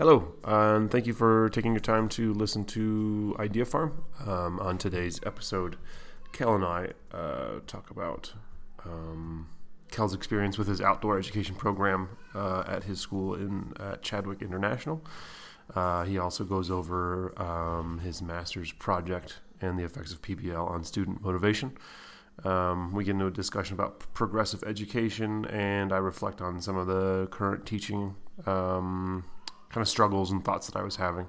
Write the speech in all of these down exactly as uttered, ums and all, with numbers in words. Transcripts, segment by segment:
Hello, and thank you for taking your time to listen to Idea Farm. Um, on today's episode, Cal and I uh, talk about um, Cal's experience with his outdoor education program uh, at his school in uh, Chadwick International. Uh, he also goes over um, his master's project and the effects of P B L on student motivation. Um, we get into a discussion about progressive education, and I reflect on some of the current teaching um kind of struggles and thoughts that I was having.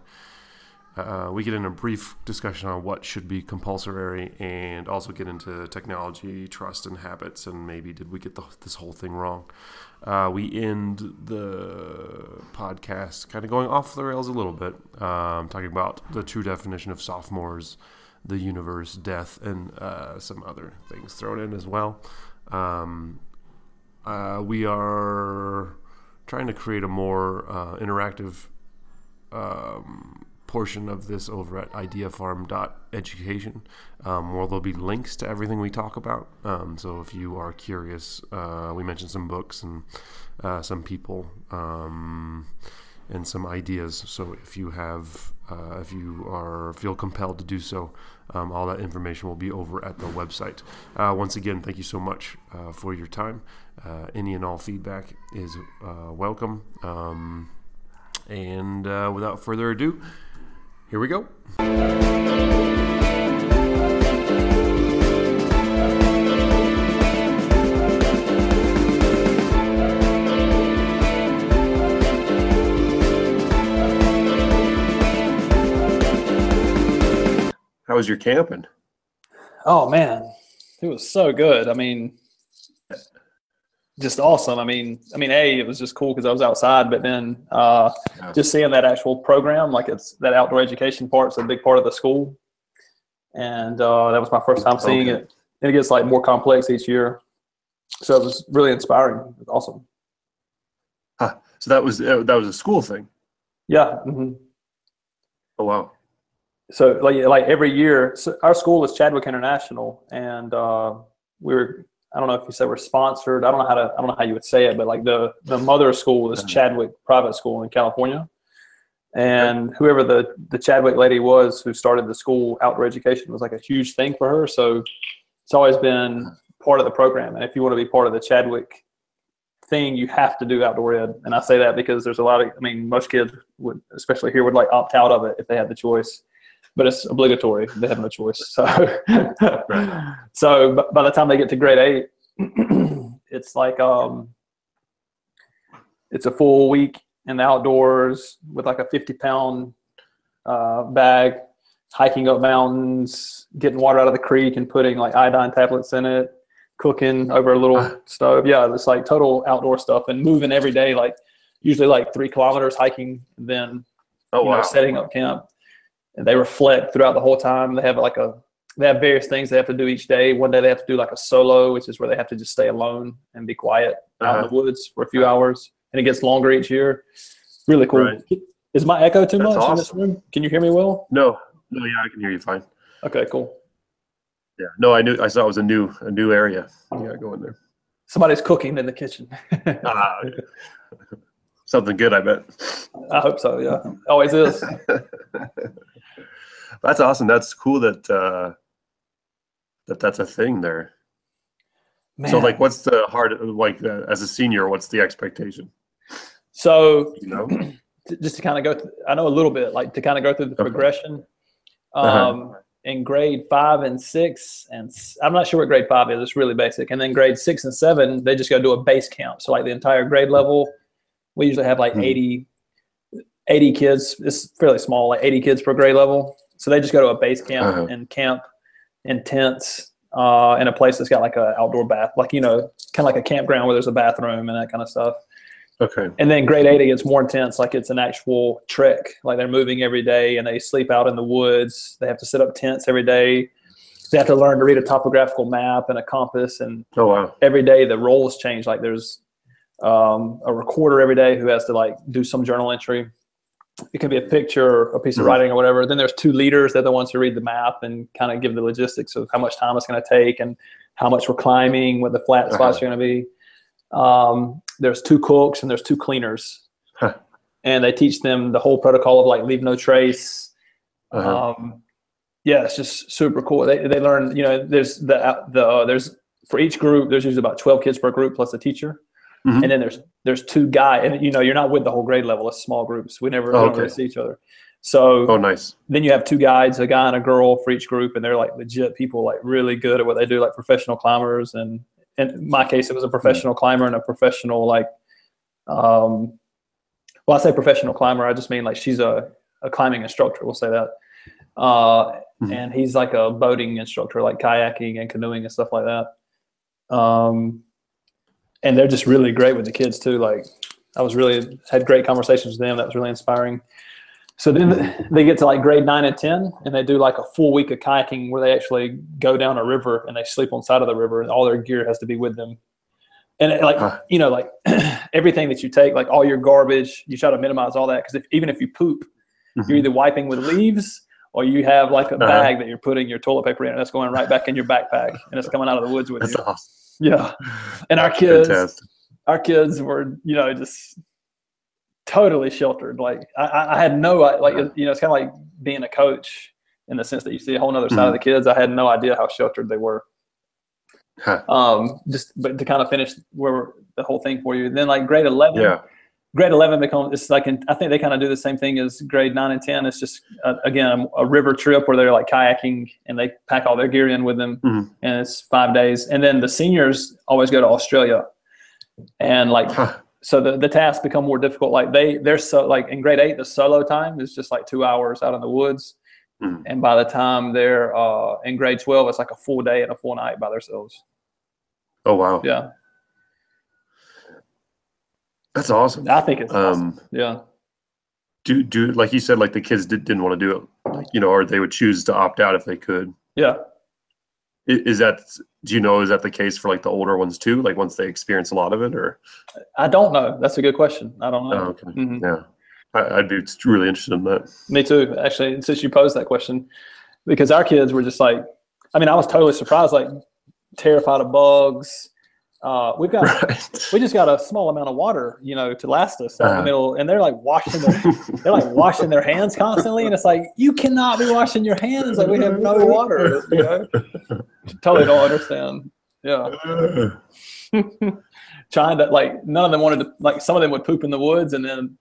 Uh, we get in a brief discussion on what should be compulsory, and also get into technology, trust, and habits, and maybe did we get the, this whole thing wrong. Uh, we end the podcast kind of going off the rails a little bit, um, talking about the true definition of sophomores, the universe, death, and uh, some other things thrown in as well. Um, uh, we are trying to create a more uh, interactive um, portion of this over at idea farm dot education, um, where there'll be links to everything we talk about. Um, so if you are curious, uh, we mentioned some books and uh, some people um, and some ideas. So if you have, uh, if you are feel compelled to do so, um, all that information will be over at the website. Uh, once again, thank you so much uh, for your time. Uh, any and all feedback is uh, welcome. Um, and uh, without further ado, here we go. How was your camping? Oh, man, it was so good. I mean, just awesome. I mean, I mean, A, it was just cool because I was outside, but then uh, yeah. just seeing that actual program, like it's that outdoor education part's a big part of the school. And uh, that was my first time seeing okay. it. And it gets like more complex each year. So it was really inspiring. It was awesome. Huh. So that was, that was a school thing. Yeah. Mm-hmm. Oh, wow. So like, like every year, so our school is Chadwick International, and uh, we were, I don't know if you said we're sponsored. I don't know how to, I don't know how you would say it, but like the, the mother school is Chadwick Private School in California. And whoever the, the Chadwick lady was who started the school, outdoor education was like a huge thing for her. So it's always been part of the program. And if you want to be part of the Chadwick thing, you have to do outdoor ed. And I say that because there's a lot of, I mean, most kids would, especially here, would like opt out of it if they had the choice. But it's obligatory. They have no choice. So, right. so b- by the time they get to grade eight, it's like um, it's a full week in the outdoors with like a fifty-pound uh, bag, hiking up mountains, getting water out of the creek and putting like iodine tablets in it, cooking over a little stove. Yeah, it's like total outdoor stuff and moving every day, like usually like three kilometers hiking, then oh, you wow. know, setting up camp. And they reflect throughout the whole time. They have like a, they have various things they have to do each day. One day they have to do like a solo, which is where they have to just stay alone and be quiet out uh-huh. in the woods for a few hours. And it gets longer each year. Really cool. Right. Is my echo too That's much awesome. in this room? Can you hear me well? No, no, yeah, I can hear you fine. Okay, cool. Yeah, no, I knew, I saw it was a new, a new area. Yeah, go in there. Somebody's cooking in the kitchen. ah, Something good, I bet. I hope so, yeah. Always is. That's awesome. That's cool that uh, that that's a thing there. Man. So, like, what's the hard, like, uh, as a senior, what's the expectation? So, you know? to, just to kind of go through, I know a little bit, like, to kind of go through the okay. progression. Um, uh-huh. In grade five and six, and I'm not sure what grade five is. It's really basic. And then grade six and seven, they just go do a base camp. So, like, the entire grade level. We usually have like eighty, eighty kids. It's fairly small, like eighty kids per grade level. So they just go to a base camp uh-huh. and camp in tents uh, in a place that's got like an outdoor bath, like, you know, kind of like a campground where there's a bathroom and that kind of stuff. Okay. And then grade eight, it gets more intense. Like it's an actual trek. Like they're moving every day and they sleep out in the woods. They have to set up tents every day. They have to learn to read a topographical map and a compass. And oh, wow. every day the roles change. Like there's Um, a recorder every day who has to like do some journal entry. It can be a picture or a piece of writing or whatever. Then there's two leaders. They're the ones who read the map and kind of give the logistics of how much time it's going to take and how much we're climbing, what the flat spots uh-huh. are going to be. Um, there's two cooks and there's two cleaners. Huh. and they teach them the whole protocol of like leave no trace. Uh-huh. Um, yeah, it's just super cool. They they learn, you know, there's the the uh, there's for each group there's usually about twelve kids per group plus a teacher, mm-hmm. and then there's there's two guy, and you know you're not with the whole grade level. It's small groups. We never oh, okay. really see each other. So oh, nice. Then you have two guides, a guy and a girl for each group, and they're like legit people, like really good at what they do, like professional climbers. And in my case, it was a professional climber and a professional like, um, well, I say professional climber, I just mean like she's a, a climbing instructor. We'll say that. Uh, mm-hmm. And he's like a boating instructor, like kayaking and canoeing and stuff like that. Um, and they're just really great with the kids too. Like I was really had great conversations with them. That was really inspiring. So then they get to like grade nine and ten, and they do like a full week of kayaking where they actually go down a river and they sleep on side of the river, and all their gear has to be with them. And it, like, huh. you know, like everything that you take, like all your garbage, you try to minimize all that. Cause if, even if you poop, mm-hmm. you're either wiping with leaves or you have like a uh-huh. bag that you're putting your toilet paper in, and that's going right back in your backpack and it's coming out of the woods with that's you. Awesome. Yeah. And our kids, fantastic. Our kids were, you know, just totally sheltered. Like I, I had no, like, you know, it's kind of like being a coach in the sense that you see a whole nother side mm-hmm. of the kids. I had no idea how sheltered they were. Huh. Um, just, but to kind of finish where the whole thing for you, then like grade eleven, yeah. grade eleven becomes, it's like, in, I think they kind of do the same thing as grade nine and ten. It's just, uh, again, a, a river trip where they're like kayaking and they pack all their gear in with them mm-hmm. and it's five days. And then the seniors always go to Australia and like, huh. So the, the tasks become more difficult. Like they, they're so like in grade eight, the solo time is just like two hours out in the woods. Mm. And by the time they're uh, in grade twelve, it's like a full day and a full night by themselves. Oh, wow. Yeah. That's awesome. I think it's um, awesome. Yeah. Do, do, like you said, like the kids did, didn't want to do it, like, you know, or they would choose to opt out if they could. Yeah. Is that, do you know, is that the case for like the older ones too? Like once they experience a lot of it, or? I don't know. That's a good question. I don't know. Oh, okay. Mm-hmm. Yeah. I, I'd be really interested in that. Me too. Actually, since you posed that question, because our kids were just like, I mean, I was totally surprised, like terrified of bugs. Uh, we've got, right. we just got a small amount of water, you know, to last us uh, in the middle. And they're like washing their, they're like washing their hands constantly. And it's like, you cannot be washing your hands. Like we have no water, you know, totally don't understand. Yeah. Trying to like, none of them wanted to, like some of them would poop in the woods. And then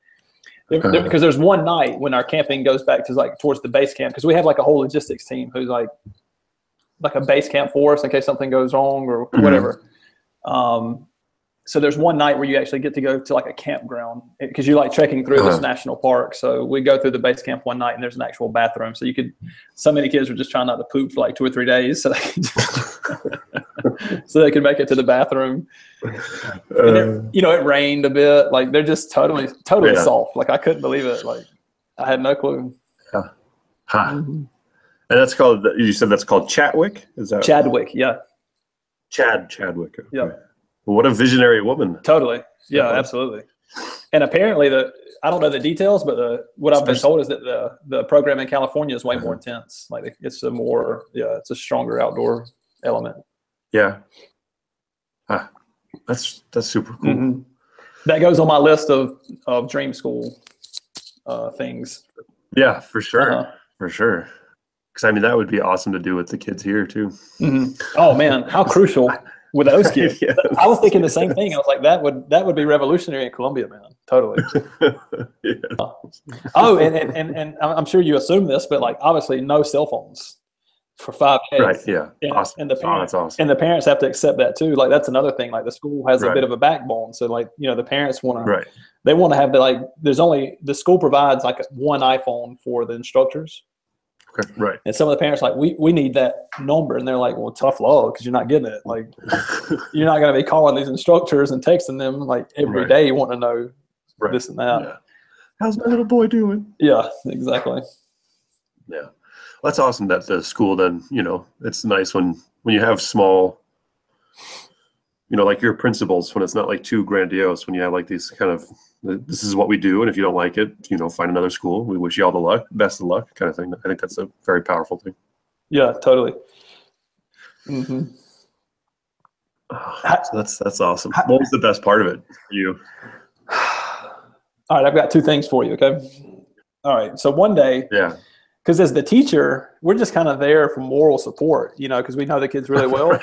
they're, they're, because there's one night when our camping goes back to like towards the base camp. Cause we have like a whole logistics team who's like, like a base camp for us in case something goes wrong or whatever. Mm-hmm. Um, so there's one night where you actually get to go to like a campground because you're like trekking through uh-huh. this national park. So we go through the base camp one night and there's an actual bathroom. So you could, so many kids were just trying not to poop for like two or three days. So they could, so they could make it to the bathroom. And it, you know, it rained a bit. Like they're just totally, totally yeah. soft. Like I couldn't believe it. Like I had no clue. Huh. Huh. Mm-hmm. And that's called, you said that's called Chadwick? Is that Chadwick? Yeah. Chad Chadwick. Okay. Yeah. What a visionary woman. Totally. Yeah, uh-huh. absolutely. And apparently the, I don't know the details, but the, what I've been told is that the, the program in California is way uh-huh. more intense. Like it's a more, yeah, it's a stronger outdoor element. Yeah. Huh. That's, that's super cool. Mm-hmm. That goes on my list of, of dream school uh, things. Yeah, for sure. Uh-huh. For sure. Because, I mean, that would be awesome to do with the kids here, too. Mm-hmm. Oh, man, how crucial with those kids. Yes. I was thinking the same thing. I was like, that would that would be revolutionary in Colombia, man. Totally. Yes. Oh, and, and, and, and I'm sure you assume this, but, like, obviously no cell phones for five days. Right, yeah. And, awesome. And the parents, oh, awesome. And the parents have to accept that, too. Like, that's another thing. Like, the school has right. a bit of a backbone. So, like, you know, the parents want right. to – they want to have the, like – there's only – the school provides, like, one iPhone for the instructors. Okay, right. And some of the parents are like, we, we need that number. And they're like, well, tough love, because you're not getting it. Like, you're not going to be calling these instructors and texting them like every right. day you want to know right. this and that. Yeah. How's my little boy doing? Yeah, exactly. Yeah. Well, that's awesome that the school then, you know, it's nice when, when you have small, you know, like your principles, when it's not like too grandiose, when you have like these kind of, this is what we do, and if you don't like it, you know, find another school. We wish you all the luck, best of luck, kind of thing. I think that's a very powerful thing. Yeah, totally. Mm-hmm. Oh, so that's that's awesome. What was the best part of it for you? All right, I've got two things for you, okay? All right, so one day, yeah, because as the teacher, we're just kind of there for moral support, you know, because we know the kids really well,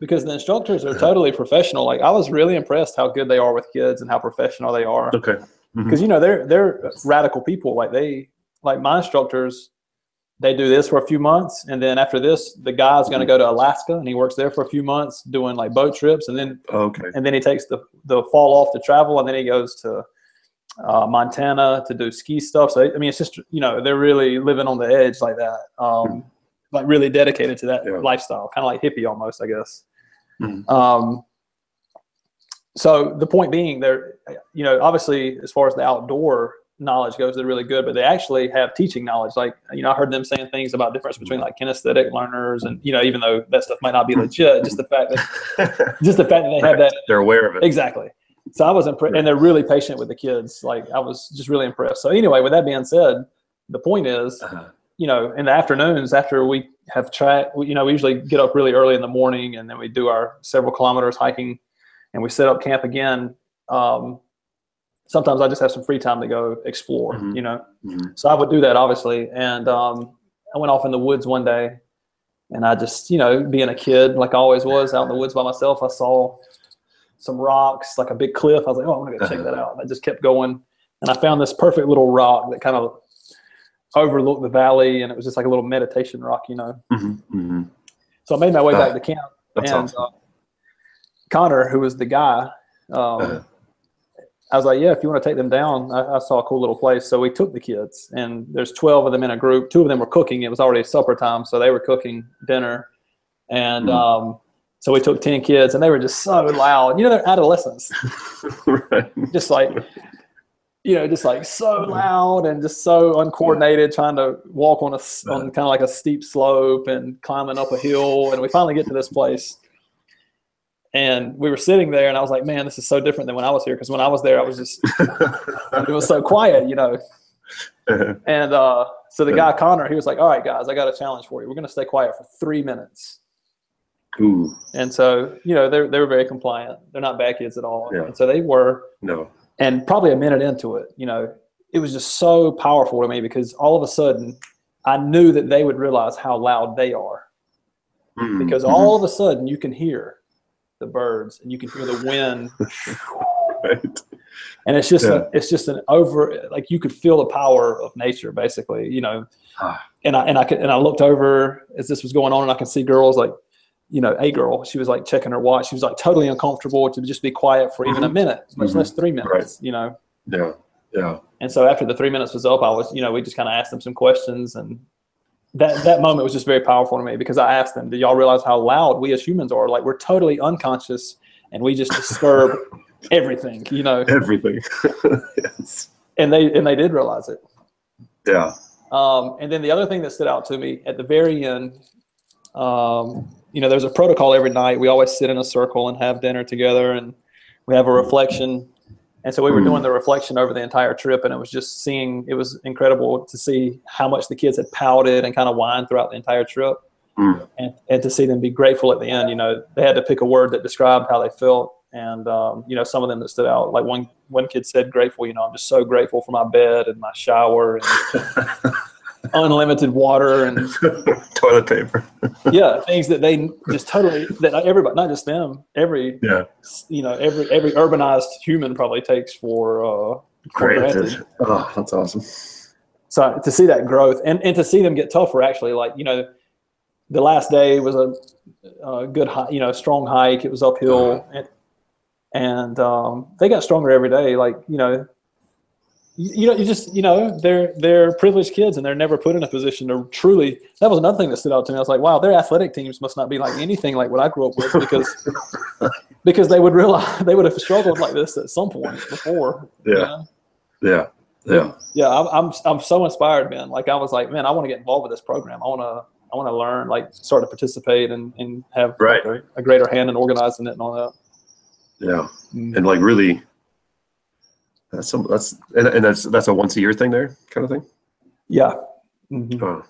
because the instructors are totally professional. Like, I was really impressed how good they are with kids and how professional they are. Okay. Because, mm-hmm. you know, they're they're yes. radical people. Like, they, like my instructors, they do this for a few months, and then after this, the guy's going to go to Alaska, and he works there for a few months doing, like, boat trips, and then okay. and then he takes the, the fall off to travel, and then he goes to uh, Montana to do ski stuff. So, I mean, it's just, you know, they're really living on the edge like that, um, like really dedicated to that yeah. lifestyle, kind of like hippie almost, I guess. Mm-hmm. Um, so the point being, they're, you know, obviously as far as the outdoor knowledge goes, they're really good, but they actually have teaching knowledge. Like, you know, I heard them saying things about difference between like kinesthetic learners and, you know, even though that stuff might not be legit, just the fact that just the fact that they right. have that, they're aware of it. Exactly. So I was impressed, and they're really patient with the kids. Like, I was just really impressed. So anyway, with that being said, the point is, uh-huh. you know, in the afternoons after we have track, you know, we usually get up really early in the morning, and then we do our several kilometers hiking, and we set up camp again. Um, sometimes I just have some free time to go explore, mm-hmm. you know. Mm-hmm. So I would do that, obviously. And um, I went off in the woods one day, and I just, you know, being a kid, like I always was, out in the woods by myself, I saw some rocks, like a big cliff. I was like, oh, I'm going to go check that out. And I just kept going. And I found this perfect little rock that kind of overlooked the valley. And it was just like a little meditation rock, you know. Mm-hmm, mm-hmm. So I made my way uh, back to camp. That's and awesome. uh, Connor, who was the guy, um, uh, I was like, yeah, if you want to take them down, I, I saw a cool little place. So we took the kids. And there's twelve of them in a group. Two of them were cooking. It was already supper time. So they were cooking dinner. And mm-hmm. um so we took ten kids, and they were just so loud. You know, they're adolescents. Right. Just like, you know, just like so loud and just so uncoordinated, trying to walk on a on kind of like a steep slope and climbing up a hill. And we finally get to this place. And we were sitting there, and I was like, man, this is so different than when I was here. Because when I was there, I was just, it was so quiet, you know. And uh, so the guy, Connor, he was like, all right, guys, I got a challenge for you. We're going to stay quiet for three minutes. Ooh. And so, you know, they they were very compliant. They're not bad kids at all. Yeah. And so they were. No. And probably a minute into it, you know, it was just so powerful to me, because all of a sudden I knew that they would realize how loud they are. Mm-hmm. Because all of a sudden you can hear the birds and you can hear the wind. Right. And it's just yeah. a, it's just an over, like you could feel the power of nature, basically, you know. Ah. And I and I could, and I looked over as this was going on, and I could see girls like, you know, a girl, she was like checking her watch. She was like totally uncomfortable to just be quiet for mm-hmm. even a minute, much mm-hmm. less three minutes, right. you know? Yeah. Yeah. And so after the three minutes was up, I was, you know, we just kind of asked them some questions, and that, that moment was just very powerful to me, because I asked them, do y'all realize how loud we as humans are? Like, we're totally unconscious, and we just disturb everything, you know? Everything. Yes. And they, and they did realize it. Yeah. Um, and then the other thing that stood out to me at the very end, um, you know, there's a protocol every night. We always sit in a circle and have dinner together, and we have a reflection. And so we were mm. doing the reflection over the entire trip, and it was just seeing, it was incredible to see how much the kids had pouted and kind of whined throughout the entire trip. Mm. And, and to see them be grateful at the end, you know, they had to pick a word that described how they felt. And, um, you know, some of them that stood out, like one, one kid said grateful, you know, I'm just so grateful for my bed and my shower and unlimited water and toilet paper. Yeah, things that they just totally, that everybody, not just them, every yeah. you know, every every urbanized human probably takes for uh granted. Oh, that's awesome. So to see that growth, and and to see them get tougher, actually, like, you know, the last day was a, a good, you know, strong hike. It was uphill, uh-huh. and and um they got stronger every day, like, you know. You know, you just, you know, they're they're privileged kids, and they're never put in a position to truly. That was another thing that stood out to me. I was like, wow, their athletic teams must not be like anything like what I grew up with, because because they would realize they would have struggled like this at some point before. Yeah, you know? yeah, yeah, yeah. I'm, I'm I'm so inspired, man. Like, I was like, man, I want to get involved with this program. I want to I want to learn, like, start to participate and and have right. like, a greater hand in organizing it and all that. Yeah, mm-hmm. and like really. That's some, that's and, and that's that's a once a year thing there, kind of thing. Yeah. Mm-hmm. Oh.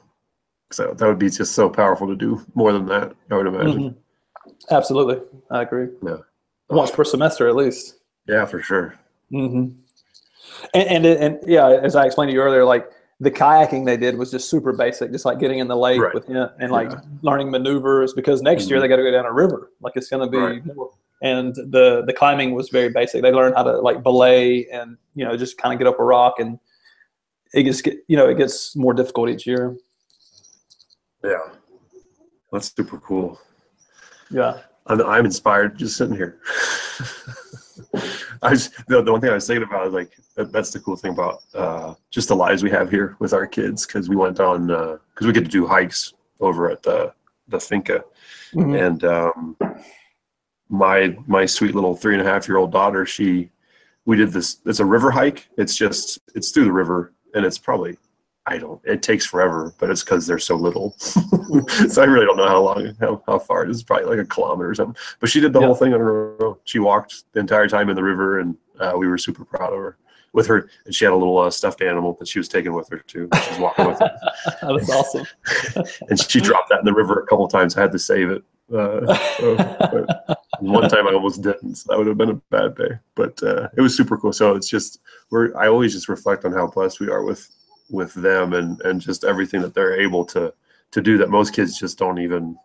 So that would be just so powerful to do more than that, I would imagine. Mm-hmm. Absolutely, I agree. Yeah. Once per semester, at least. Yeah, for sure. Mm-hmm. And, and, and yeah, as I explained to you earlier, like the kayaking they did was just super basic, just like getting in the lake right. with him and like yeah. learning maneuvers, because next mm-hmm. year they got to go down a river. Like it's going to be right. more. And the, the climbing was very basic. They learned how to like belay and, you know, just kind of get up a rock, and it gets, you know, it gets more difficult each year. Yeah. That's super cool. Yeah. I'm, I'm inspired just sitting here. I was, the, the one thing I was thinking about is like, that, that's the cool thing about uh, just the lives we have here with our kids. Cause we went on, uh, cause we get to do hikes over at the, the finca. Mm-hmm. And, um, my my sweet little three and a half year old daughter, she we did this it's a river hike. It's just it's through the river, and it's probably I don't it takes forever, but it's because they're so little. So I really don't know how long how, how far it is, probably like a kilometer or something, but she did the yeah. whole thing on her own. She walked the entire time in the river, and uh, we were super proud of her with her, and she had a little uh, stuffed animal that she was taking with her too. She was walking with her. That was awesome. And she dropped that in the river a couple of times. I had to save it. Uh, so, one time I almost didn't, so that would have been a bad day. But uh, it was super cool. So it's just we're I always just reflect on how blessed we are with with them, and, and just everything that they're able to to do that most kids just don't even.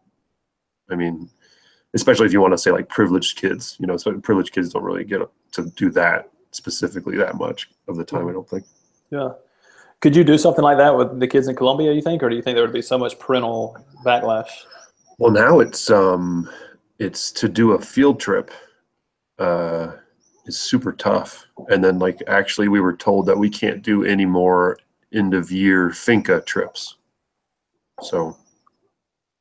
I mean, especially if you want to say like privileged kids, you know, so privileged kids don't really get to do that specifically that much of the time, I don't think. Yeah. Could you do something like that with the kids in Colombia, you think, or do you think there would be so much parental backlash? Well, now it's um, it's to do a field trip. Uh, is super tough, and then like actually, we were told that we can't do any more end of year finca trips. So,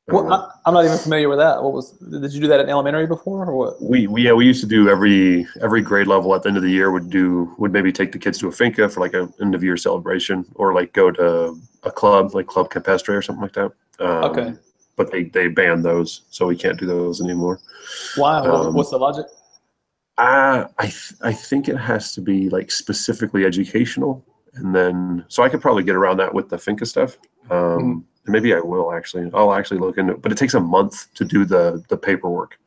I well, I, I'm not even familiar with that. What was? Did you do that in elementary before, or what? We, we yeah, we used to do every every grade level at the end of the year would do would maybe take the kids to a finca for like an end of year celebration, or like go to a club like Club Campestre or something like that. Um, okay. But they, they banned those, so we can't do those anymore. Why? Um, What's the logic? I I, th I think it has to be like specifically educational, and then so I could probably get around that with the finca stuff. Um, mm. And maybe I will actually. I'll actually look into it. But it takes a month to do the the paperwork.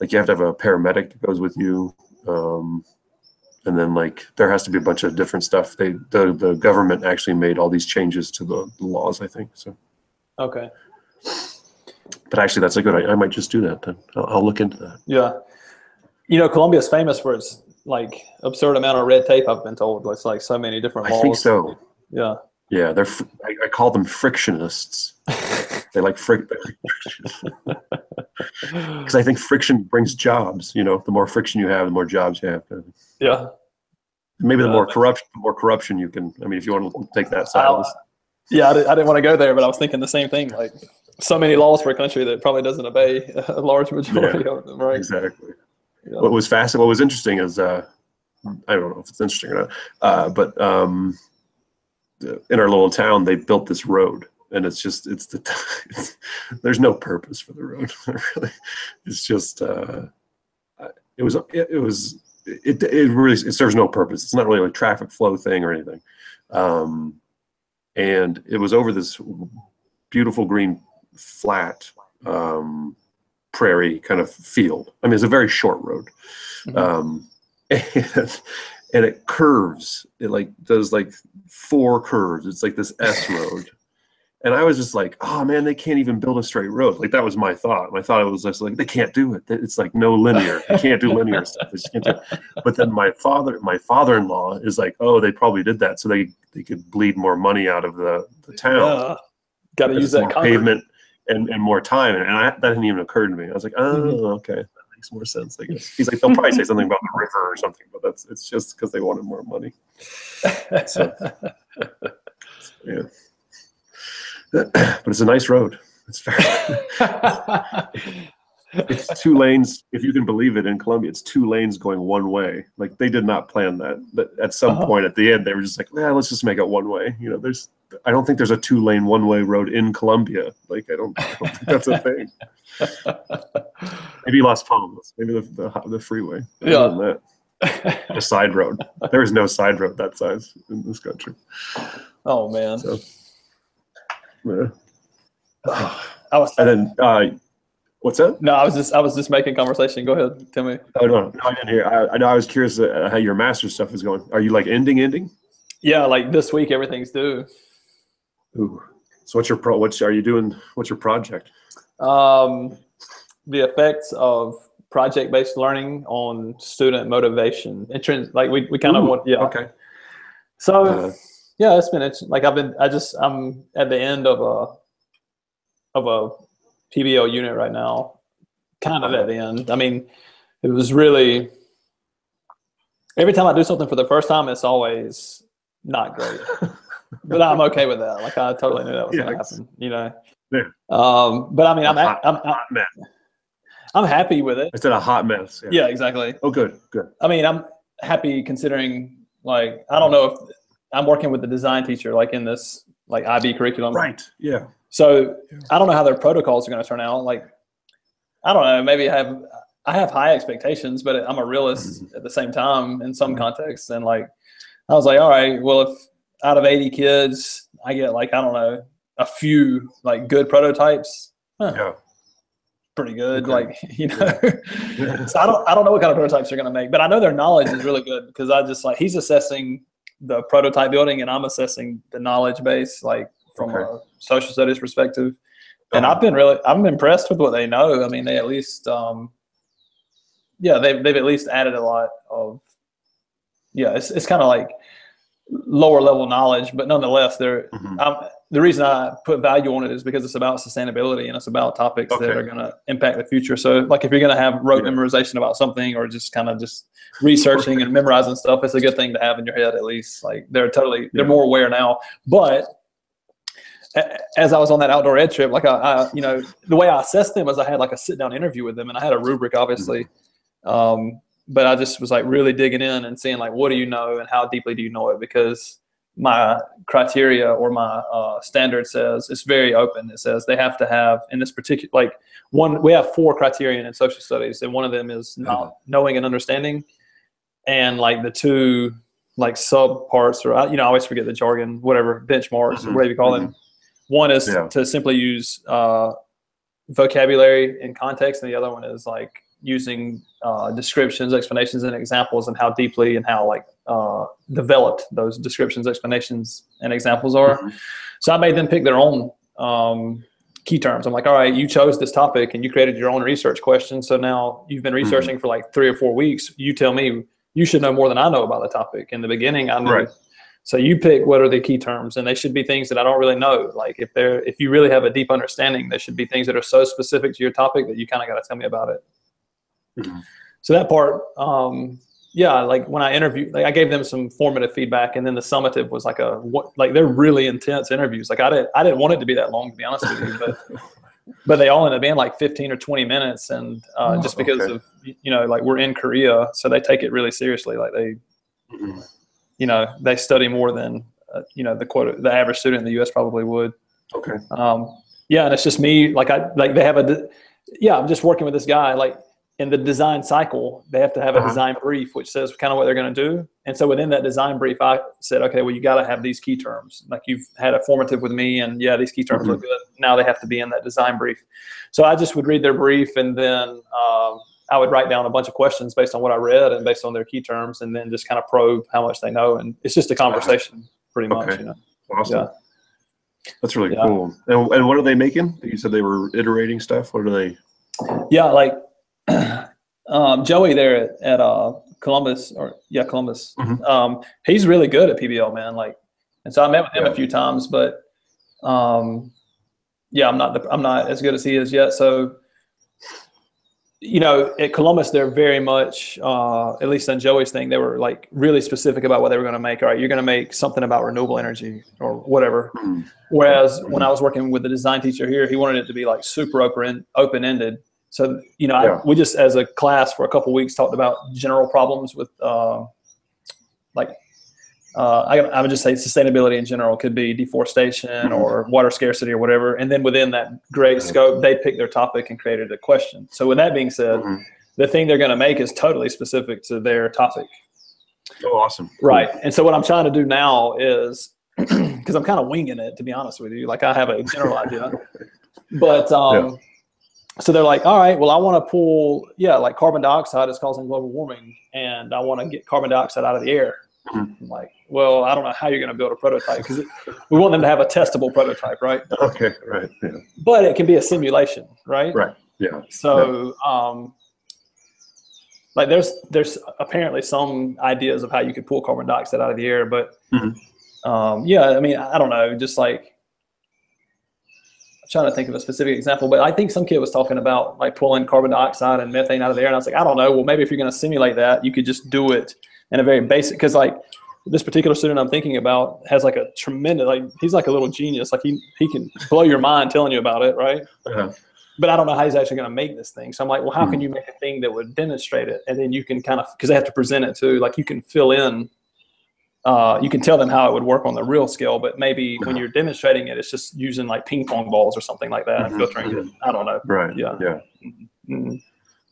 Like you have to have a paramedic that goes with you, um, and then like there has to be a bunch of different stuff. They the the government actually made all these changes to the, the laws, I think. So. Okay. But actually, that's a good idea. I might just do that then. I'll, I'll look into that. Yeah. You know, Colombia is famous for its, like, absurd amount of red tape, I've been told. It's, like, so many different laws. I think so. Yeah. Yeah. They're. I, I call them frictionists. They like friction. Because I think friction brings jobs. You know, the more friction you have, the more jobs you have. Yeah. Maybe the uh, more corruption, the more corruption you can. I mean, if you want to take that side. Yeah, I, did, I didn't want to go there, but I was thinking the same thing, like. So many laws for a country that probably doesn't obey a large majority yeah, of them, right? Exactly. Yeah. What was fascinating, what was interesting is, uh, I don't know if it's interesting or not, uh, but um, in our little town, they built this road, and it's just, it's the, it's, there's no purpose for the road, really. It's just, uh, it was, it, it was, it, it really, it serves no purpose. It's not really a traffic flow thing or anything. Um, and it was over this beautiful green flat um, prairie kind of field. I mean, it's a very short road. Mm-hmm. um, and, and it curves. It like does like four curves. It's like this S road. And I was just like, oh man, they can't even build a straight road. Like that was my thought. My thought was just like, they can't do it. It's like no linear. They can't do linear stuff. They just can't do it. But then my father, my father-in-law is like, oh, they probably did that so they, they could bleed more money out of the, the town. Uh, Got to use that pavement. And, and more time, and, and I, that didn't even occur to me. I was like, oh, okay, that makes more sense, I guess. He's like, they'll probably say something about the river or something, but that's it's just because they wanted more money. So, yeah, but it's a nice road. It's very. It's two lanes, if you can believe it. In Colombia, it's two lanes going one way. Like they did not plan that. But at some uh-huh. point at the end, they were just like, "Yeah, let's just make it one way." You know, there's. I don't think there's a two lane one way road in Colombia. Like I don't, I don't think that's a thing. Maybe Las Palmas. Maybe the the, the freeway. Yeah. The side road. There is no side road that size in this country. Oh man. So, yeah. I was. And then. Uh, What's that? No, I was just I was just making conversation. Go ahead, tell me. Oh no, no, I didn't hear. I, I know. I was curious how your master's stuff is going. Are you like ending ending? Yeah, like this week everything's due. Ooh. So what's your pro? What's are you doing? What's your project? Um, the effects of project-based learning on student motivation. Intrinsic, like we we kind Ooh, of want. Yeah. Okay. So uh, yeah, it's been interesting. Like I've been. I just I'm at the end of a of a. P B L unit right now, kind of at the end. I mean, it was really, every time I do something for the first time, it's always not great, but I'm okay with that. Like I totally knew that was yeah, going to happen, you know? Yeah. Um, but I mean, I'm, hot, I'm, I'm, hot mess. I'm happy with it. It's in a hot mess. Yeah. yeah, exactly. Oh, good, good. I mean, I'm happy considering, like, I don't know if I'm working with the design teacher, like in this, like I B curriculum. Right, yeah. So I don't know how their protocols are going to turn out. Like, I don't know, maybe I have, I have high expectations, but I'm a realist at the same time in some contexts. And like, I was like, all right, well, if out of eighty kids, I get like, I don't know, a few like good prototypes, huh, yeah. pretty good. Okay. Like, you know, yeah. so I don't, I don't know what kind of prototypes they're going to make, but I know their knowledge is really good because I just like, he's assessing the prototype building and I'm assessing the knowledge base. Like, from okay. a social studies perspective. And um, I've been really, I'm impressed with what they know. I mean, they at least, um, yeah, they've, they've at least added a lot of, yeah, it's, it's kind of like lower level knowledge, but nonetheless, they're, mm-hmm. I'm, the reason I put value on it is because it's about sustainability and it's about topics okay. that are going to impact the future. So like if you're going to have rote yeah. memorization about something or just kind of just researching and memorizing stuff, it's a good thing to have in your head at least. Like they're totally, yeah. they're more aware now, but as I was on that outdoor ed trip, like I, I, you know, the way I assessed them was I had like a sit down interview with them and I had a rubric obviously. Um, but I just was like really digging in and seeing like, what do you know and how deeply do you know it? Because my criteria or my uh, standard says it's very open. It says they have to have in this particular, like one, we have four criterion in social studies and one of them is not knowing and understanding. And like the two like sub parts or, you know, I always forget the jargon, whatever, benchmarks mm-hmm. or whatever you call mm-hmm. it. One is yeah. to simply use uh, vocabulary and context, and the other one is like using uh, descriptions, explanations, and examples, and how deeply and how like uh, developed those descriptions, explanations, and examples are. Mm-hmm. So I made them pick their own um, key terms. I'm like, all right, you chose this topic, and you created your own research question. So now you've been researching mm-hmm. for like three or four weeks. You tell me, you should know more than I know about the topic. In the beginning, I knew. Right. So you pick what are the key terms, and they should be things that I don't really know. Like if they're, if you really have a deep understanding, they should be things that are so specific to your topic that you kind of got to tell me about it. Mm-hmm. So that part, um, yeah, like when I interviewed, like I gave them some formative feedback, and then the summative was like a, like they're really intense interviews. Like I didn't, I didn't want it to be that long, to be honest with you, but but they all ended up being like fifteen or twenty minutes, and uh, oh, just because okay. of you know, like we're in Korea, so they take it really seriously. Like they. Mm-hmm. You know, they study more than, uh, you know, the quote, the average student in the U S probably would. Okay. Um, yeah. And it's just me, like I, like they have a, de- yeah, I'm just working with this guy, like in the design cycle, they have to have uh-huh. a design brief, which says kind of what they're going to do. And so within that design brief, I said, okay, well, you got to have these key terms. Like you've had a formative with me and yeah, these key terms mm-hmm. look good. Now they have to be in that design brief. So I just would read their brief and then, um, I would write down a bunch of questions based on what I read and based on their key terms and then just kind of probe how much they know. And it's just a conversation pretty much, okay. you know? Awesome. Yeah. That's really yeah. cool. And, and what are they making? You said they were iterating stuff. What are they? Yeah. Like um, Joey there at, at uh, Columbus or yeah, Columbus. Mm-hmm. Um, he's really good at P B L, man. Like, and so I met with him yeah. a few times, but um, yeah, I'm not, the, I'm not as good as he is yet. So, you know, at Columbus, they're very much, uh, at least on Joey's thing, they were like really specific about what they were going to make. All right, you're going to make something about renewable energy or whatever. Mm-hmm. Whereas when I was working with the design teacher here, he wanted it to be like super open, open-ended. So, you know, yeah. I, we just as a class for a couple of weeks talked about general problems with uh, like, uh, I, I would just say sustainability in general could be deforestation mm-hmm. or water scarcity or whatever. And then within that great mm-hmm. scope, they picked their topic and created a question. So with that being said, mm-hmm. the thing they're going to make is totally specific to their topic. Oh, awesome. Right. Cool. And so what I'm trying to do now is, because I'm kind of winging it, to be honest with you, like I have a general idea, but um, yeah. so they're like, all right, well, I want to pull, yeah, like carbon dioxide is causing global warming, and I want to get carbon dioxide out of the air. Mm-hmm. I'm like, well, I don't know how you're going to build a prototype, because we want them to have a testable prototype, right? Okay, right. Yeah. But it can be a simulation, right? Right. Yeah. So, yeah. Um, like, there's there's apparently some ideas of how you could pull carbon dioxide out of the air, but mm-hmm. um, yeah, I mean, I don't know, just like. Trying to think of a specific example, but I think some kid was talking about like pulling carbon dioxide and methane out of the air, and I was like, I don't know. Well, maybe if you're going to simulate that, you could just do it in a very basic. Because like this particular student I'm thinking about has like a tremendous, like he's like a little genius. Like he he can blow your mind telling you about it, right? Uh-huh. But I don't know how he's actually going to make this thing. So I'm like, well, how mm-hmm. can you make a thing that would demonstrate it, and then you can kind of, because they have to present it too. Like you can fill in. Uh, you can tell them how it would work on the real scale, but maybe when you're demonstrating it, it's just using like ping pong balls or something like that, mm-hmm, and filtering mm-hmm. it. I don't know. Right. Yeah. Yeah. Mm-hmm.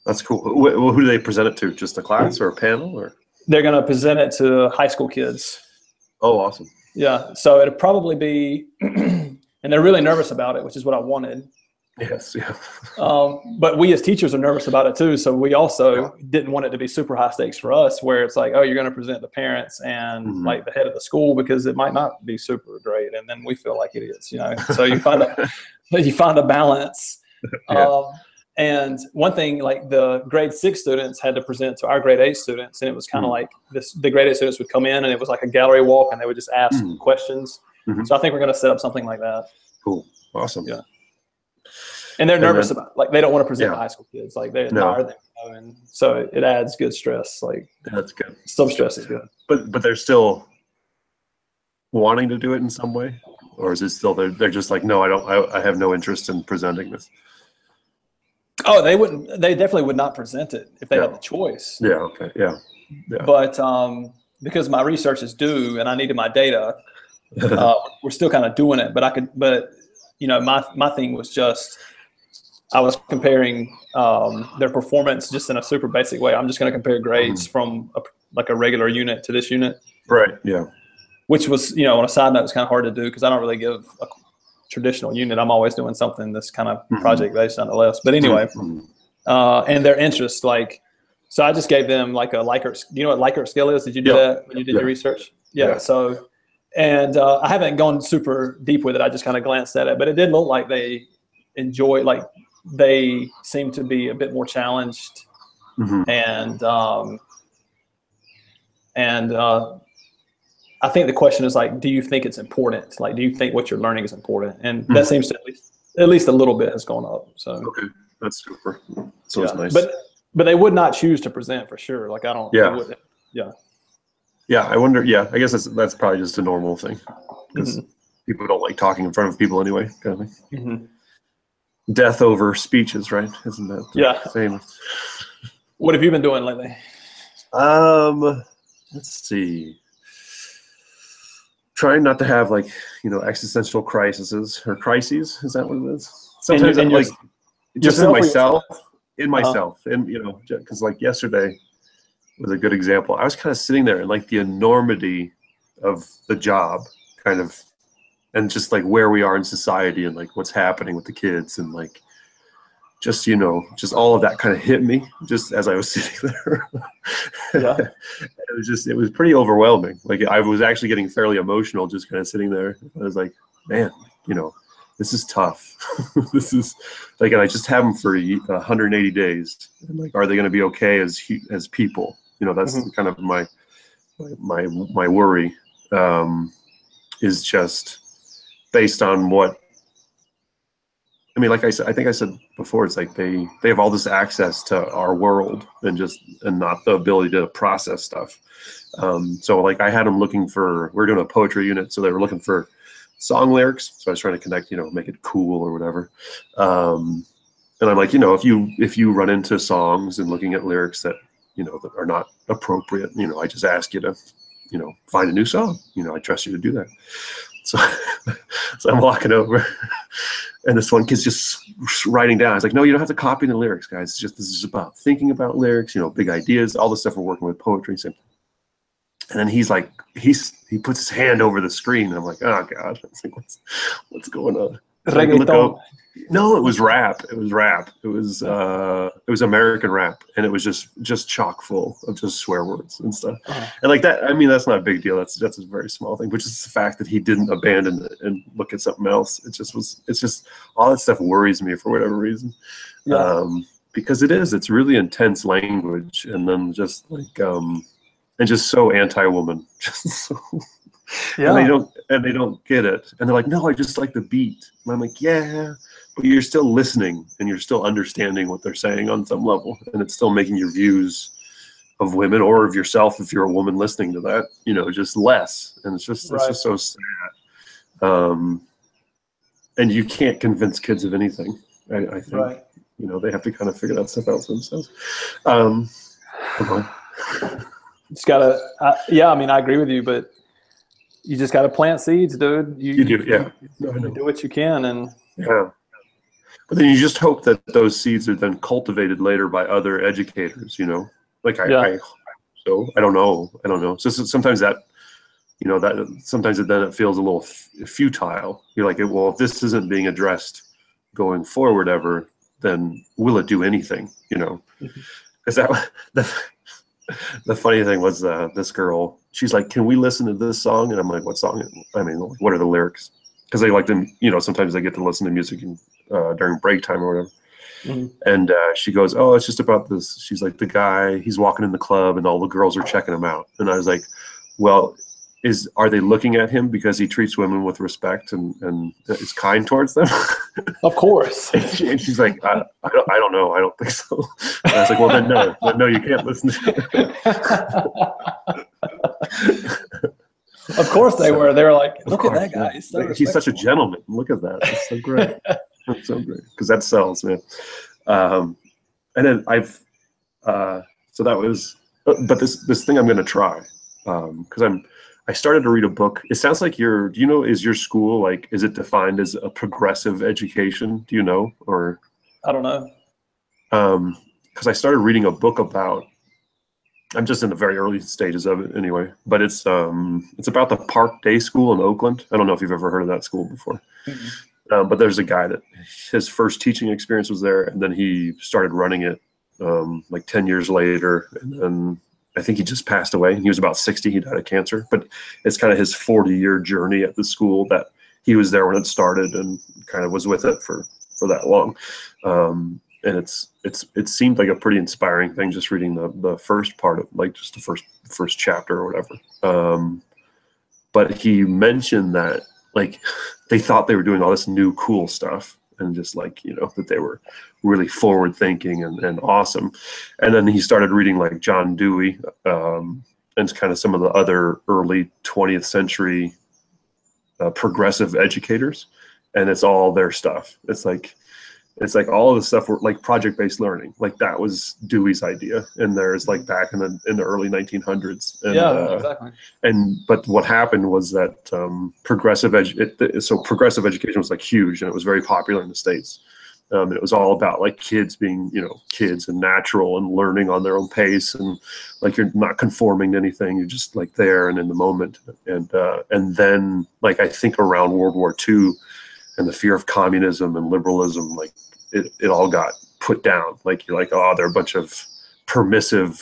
That's cool. Who, who do they present it to? Just a class or a panel, or? They're going to present it to high school kids. Oh, awesome. Yeah. So it'd probably be, and they're really nervous about it, which is what I wanted. Yes. Yeah. Um, but we as teachers are nervous about it too. So we also didn't want it to be super high stakes for us, where it's like, oh, you're going to present the parents and mm-hmm. like the head of the school, because it might not be super great, and then we feel like idiots, you know. So you find a you find a balance. Yeah. Um, and one thing, like the grade six students had to present to our grade eight students, and it was kind of mm-hmm. like this: the grade eight students would come in, and it was like a gallery walk, and they would just ask mm-hmm. questions. Mm-hmm. So I think we're going to set up something like that. Cool. Awesome. Yeah. And they're nervous and then, about, like, they don't want to present yeah. to high school kids. Like, they admire no. them, you know, and so it adds good stress. Like, that's good. Some stress is good. But but they're still wanting to do it in some way, or is it still they're they're just like, no, I don't, I, I have no interest in presenting this. Oh, they wouldn't. They definitely would not present it if they yeah. had the choice. Yeah. Okay. Yeah. yeah. But um, because my research is due and I needed my data, uh, we're still kind of doing it. But I could, but you know, my my thing was just. I was comparing um, their performance just in a super basic way. I'm just going to compare grades mm-hmm. from a, like a regular unit to this unit. Right. Yeah. Which was, you know, on a side note, it's kind of hard to do because I don't really give a traditional unit. I'm always doing something that's kind of mm-hmm. project based nonetheless. But anyway, mm-hmm. uh, and their interest, like, so I just gave them like a Likert. Do you know what Likert scale is? Did you do yeah. that when you did yeah. your research? Yeah. yeah. So, and uh, I haven't gone super deep with it. I just kind of glanced at it, but it did look like they enjoy like. They seem to be a bit more challenged, mm-hmm. and um, and uh, I think the question is like, do you think it's important? Like, do you think what you're learning is important? And mm-hmm. that seems to at least at least a little bit has gone up. So okay, that's super. So yeah. it's nice. But but they would not choose to present for sure. Like I don't. Yeah. Yeah. Yeah. I wonder. Yeah. I guess that's that's probably just a normal thing because mm-hmm. people don't like talking in front of people anyway. Kind of thing. Mm-hmm. Death over speeches, right? Isn't that the yeah. same? What have you been doing lately? Um, let's see. Trying not to have like, you know, existential crises or crises. Is that what it is? Sometimes and you, and I'm like, just in myself, in myself. Uh-huh. And, you know, because like yesterday was a good example. I was kind of sitting there and like the enormity of the job kind of, and just like where we are in society and like what's happening with the kids and like just, you know, just all of that kind of hit me just as I was sitting there. Yeah. It was just, it was pretty overwhelming. Like I was actually getting fairly emotional just kind of sitting there. I was like, man, you know, this is tough. This is like, and I just have them for one hundred eighty days. And like, are they going to be okay as, as people? You know, that's mm-hmm. kind of my, my, my worry um, is just, based on what I mean, like I said, I think I said before, it's like they they have all this access to our world and just and not the ability to process stuff. Um, so like I had them looking for we we're doing a poetry unit, so they were looking for song lyrics. So I was trying to connect, you know, make it cool or whatever. Um, and I'm like, you know, if you if you run into songs and looking at lyrics that you know that are not appropriate, you know, I just ask you to, you know, find a new song. You know, I trust you to do that. So, so I'm walking over, and this one kid's just writing down. I was like, no, you don't have to copy the lyrics, guys. It's just this is about thinking about lyrics, you know, big ideas, all the stuff we're working with, poetry. Same. And then he's like, he's he puts his hand over the screen. And I'm like, oh, God. I was like, what's, what's going on? reggaeton. No, it was rap. It was rap. It was uh, it was American rap, and it was just just chock full of just swear words and stuff. Uh-huh. And like that, I mean, that's not a big deal. That's that's a very small thing. But just the fact that he didn't abandon it and look at something else, it just was. It's just all that stuff worries me for whatever reason, yeah. um, because it is. It's really intense language, and then just like um, and just so anti-woman, just so. Yeah. And they don't, and they don't get it, and they're like, "No, I just like the beat." And I'm like, "Yeah, but you're still listening, and you're still understanding what they're saying on some level, and it's still making your views of women or of yourself, if you're a woman listening to that, you know, just less." And it's just, right. It's just so sad. Um, and you can't convince kids of anything. I, I think right. You know, they have to kind of figure that stuff out for themselves. Um, come on. It's gotta, uh, yeah. I mean, I agree with you, but. You just got to plant seeds, dude. You, you do, yeah. You, you do what you can, and yeah. But then you just hope that those seeds are then cultivated later by other educators. You know, like I, yeah. I so I don't know, I don't know. So sometimes that, you know, that sometimes it, then it feels a little futile. You're like, well, if this isn't being addressed going forward ever, then will it do anything? You know, is that the the funny thing was uh, this girl. She's like, "Can we listen to this song?" And I'm like, "What song? I mean, what are the lyrics?" Because they like them, you know, sometimes they get to listen to music in, uh, during break time or whatever. Mm-hmm. And uh, she goes, "Oh, it's just about this." She's like, "The guy, he's walking in the club and all the girls are checking him out." And I was like, well, is are they looking at him because he treats women with respect and, and is kind towards them? Of course. and, she, and she's like, I, I, don't, I don't know. I don't think so. And I was like, well, then no. Then no, you can't listen to it. Of course they so, were. They were like, look course, at that guy. He's, so he's such a gentleman. Look at that. It's so great. It's so great. Because that sells, man. Um, and then I've, uh, so that was, but this this thing I'm going to try. Because um, I'm, I started to read a book. It sounds like your, do you know, is your school, like, is it defined as a progressive education? Do you know? Or I don't know. Because um, I started reading a book about, I'm just in the very early stages of it anyway, but it's um it's about the Park Day School in Oakland. I don't know if you've ever heard of that school before. Mm-hmm. um, but there's a guy that his first teaching experience was there, and then he started running it um, like ten years later, and then I think he just passed away. He was about sixty. He died of cancer, but it's kind of his forty year journey at the school that he was there when it started and kind of was with it for, for that long. Um, And it's it's it seemed like a pretty inspiring thing, just reading the the first part of like just the first first chapter or whatever. Um, but he mentioned that like they thought they were doing all this new cool stuff and just like you know that they were really forward thinking and, and awesome. And then he started reading like John Dewey um, and kind of some of the other early twentieth century uh, progressive educators, and it's all their stuff. It's like. It's like all of the stuff were like project-based learning, like that was Dewey's idea, and there's like back in the in the early nineteen hundreds. And, yeah, uh, exactly. And but what happened was that um, progressive edu- it, so progressive education was like huge, and it was very popular in the States. Um, and it was all about like kids being you know kids and natural and learning on their own pace, and like you're not conforming to anything, you're just like there and in the moment. And uh, and then like I think around World War Two. And the fear of communism and liberalism, like it, it all got put down. Like you're like, oh, they're a bunch of permissive,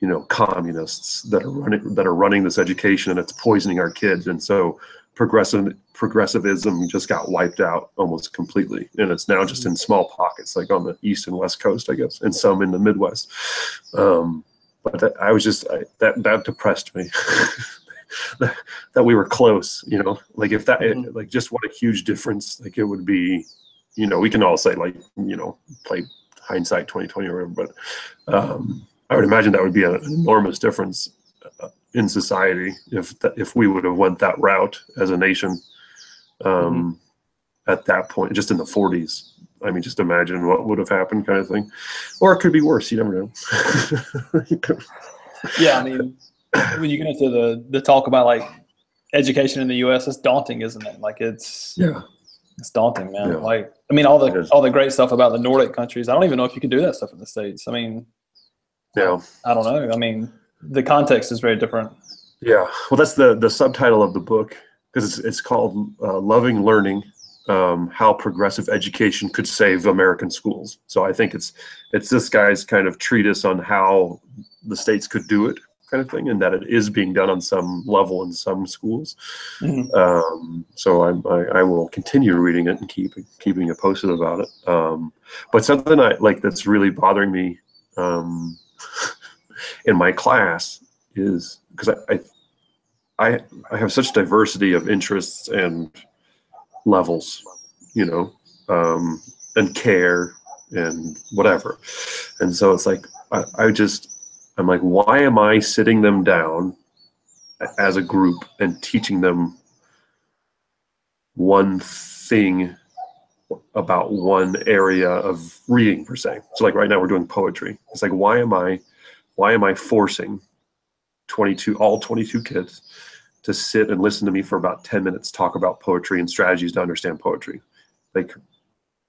you know, communists that are running that are running this education, and it's poisoning our kids. And so progressive progressivism just got wiped out almost completely, and it's now just in small pockets, like on the East and West Coast, I guess, and some in the Midwest. Um, but that, I was just I, that that depressed me. That we were close, you know, like if that, mm-hmm. it, like just what a huge difference, like it would be, you know, we can all say like, you know, play hindsight twenty twenty or whatever, but um, I would imagine that would be an enormous difference uh, in society if th- if we would have went that route as a nation um, mm-hmm. at that point, just in the forties. I mean, just imagine what would have happened kind of thing, or it could be worse. You never know. Yeah, I mean. When you get into the, the talk about like education in the U S, it's daunting, isn't it? Like it's yeah, it's daunting, man. Yeah. Like I mean, all the all the great stuff about the Nordic countries. I don't even know if you can do that stuff in the States. I mean, yeah, I, I don't know. I mean, the context is very different. Yeah, well, that's the the subtitle of the book because it's it's called uh, Loving Learning, um, how progressive education could save American schools. So I think it's it's this guy's kind of treatise on how the states could do it, kind of thing, and that it is being done on some level in some schools. Mm-hmm. um, so I, I, I will continue reading it and keep keeping you posted about it. Um, but something I like that's really bothering me um, in my class is because I, I I I have such diversity of interests and levels, you know, um, and care and whatever, and so it's like I, I just. I'm like, why am I sitting them down as a group and teaching them one thing about one area of reading per se? So like right now we're doing poetry. It's like, why am I, why am I forcing twenty-two, all twenty-two kids to sit and listen to me for about ten minutes, talk about poetry and strategies to understand poetry? Like,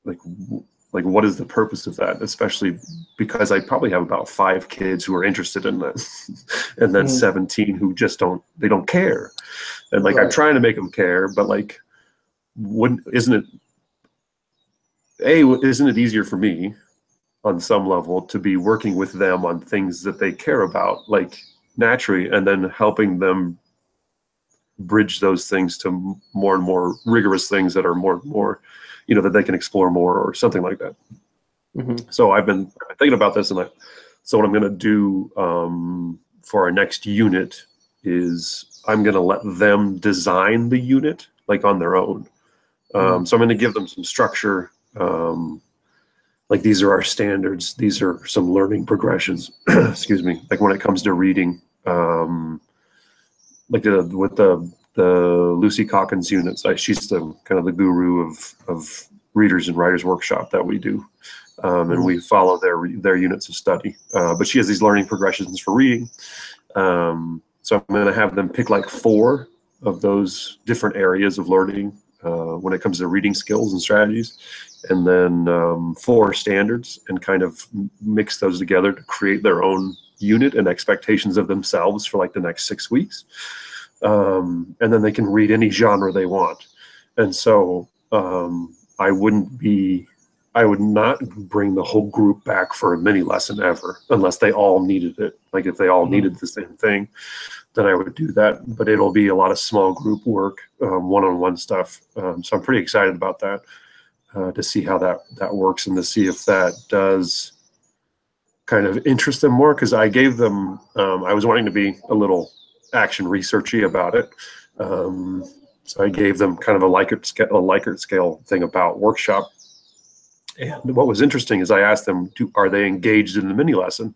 like, Like, what is the purpose of that? Especially because I probably have about five kids who are interested in that, and then mm. seventeen who just don't, they don't care. And like, right. I'm trying to make them care, but like, wouldn't, isn't it, A, isn't it easier for me on some level to be working with them on things that they care about, like naturally, and then helping them bridge those things to more and more rigorous things that are more and more, you know, that they can explore more or something like that. Mm-hmm. So I've been thinking about this, and I, so what I'm going to do um, for our next unit is I'm going to let them design the unit like on their own. Um, mm-hmm. So I'm going to give them some structure, um, like these are our standards. These are some learning progressions, excuse me, like when it comes to reading, um, like the, with the, the Lucy Calkins units, she's the kind of the guru of, of readers and writers workshop that we do. Um, and we follow their, their units of study. Uh, but she has these learning progressions for reading. Um, so I'm going to have them pick like four of those different areas of learning uh, when it comes to reading skills and strategies, and then um, four standards, and kind of mix those together to create their own unit and expectations of themselves for like the next six weeks. Um, and then they can read any genre they want. And so um, I wouldn't be, I would not bring the whole group back for a mini lesson ever, unless they all needed it. Like if they all needed the same thing, then I would do that. But it'll be a lot of small group work, um, one-on-one stuff. Um, so I'm pretty excited about that, uh, to see how that, that works, and to see if that does kind of interest them more. Because I gave them, um, I was wanting to be a little action researchy about it. Um, so I gave them kind of a Likert, sc- a Likert scale thing about workshop. And what was interesting is I asked them, do, are they engaged in the mini lesson?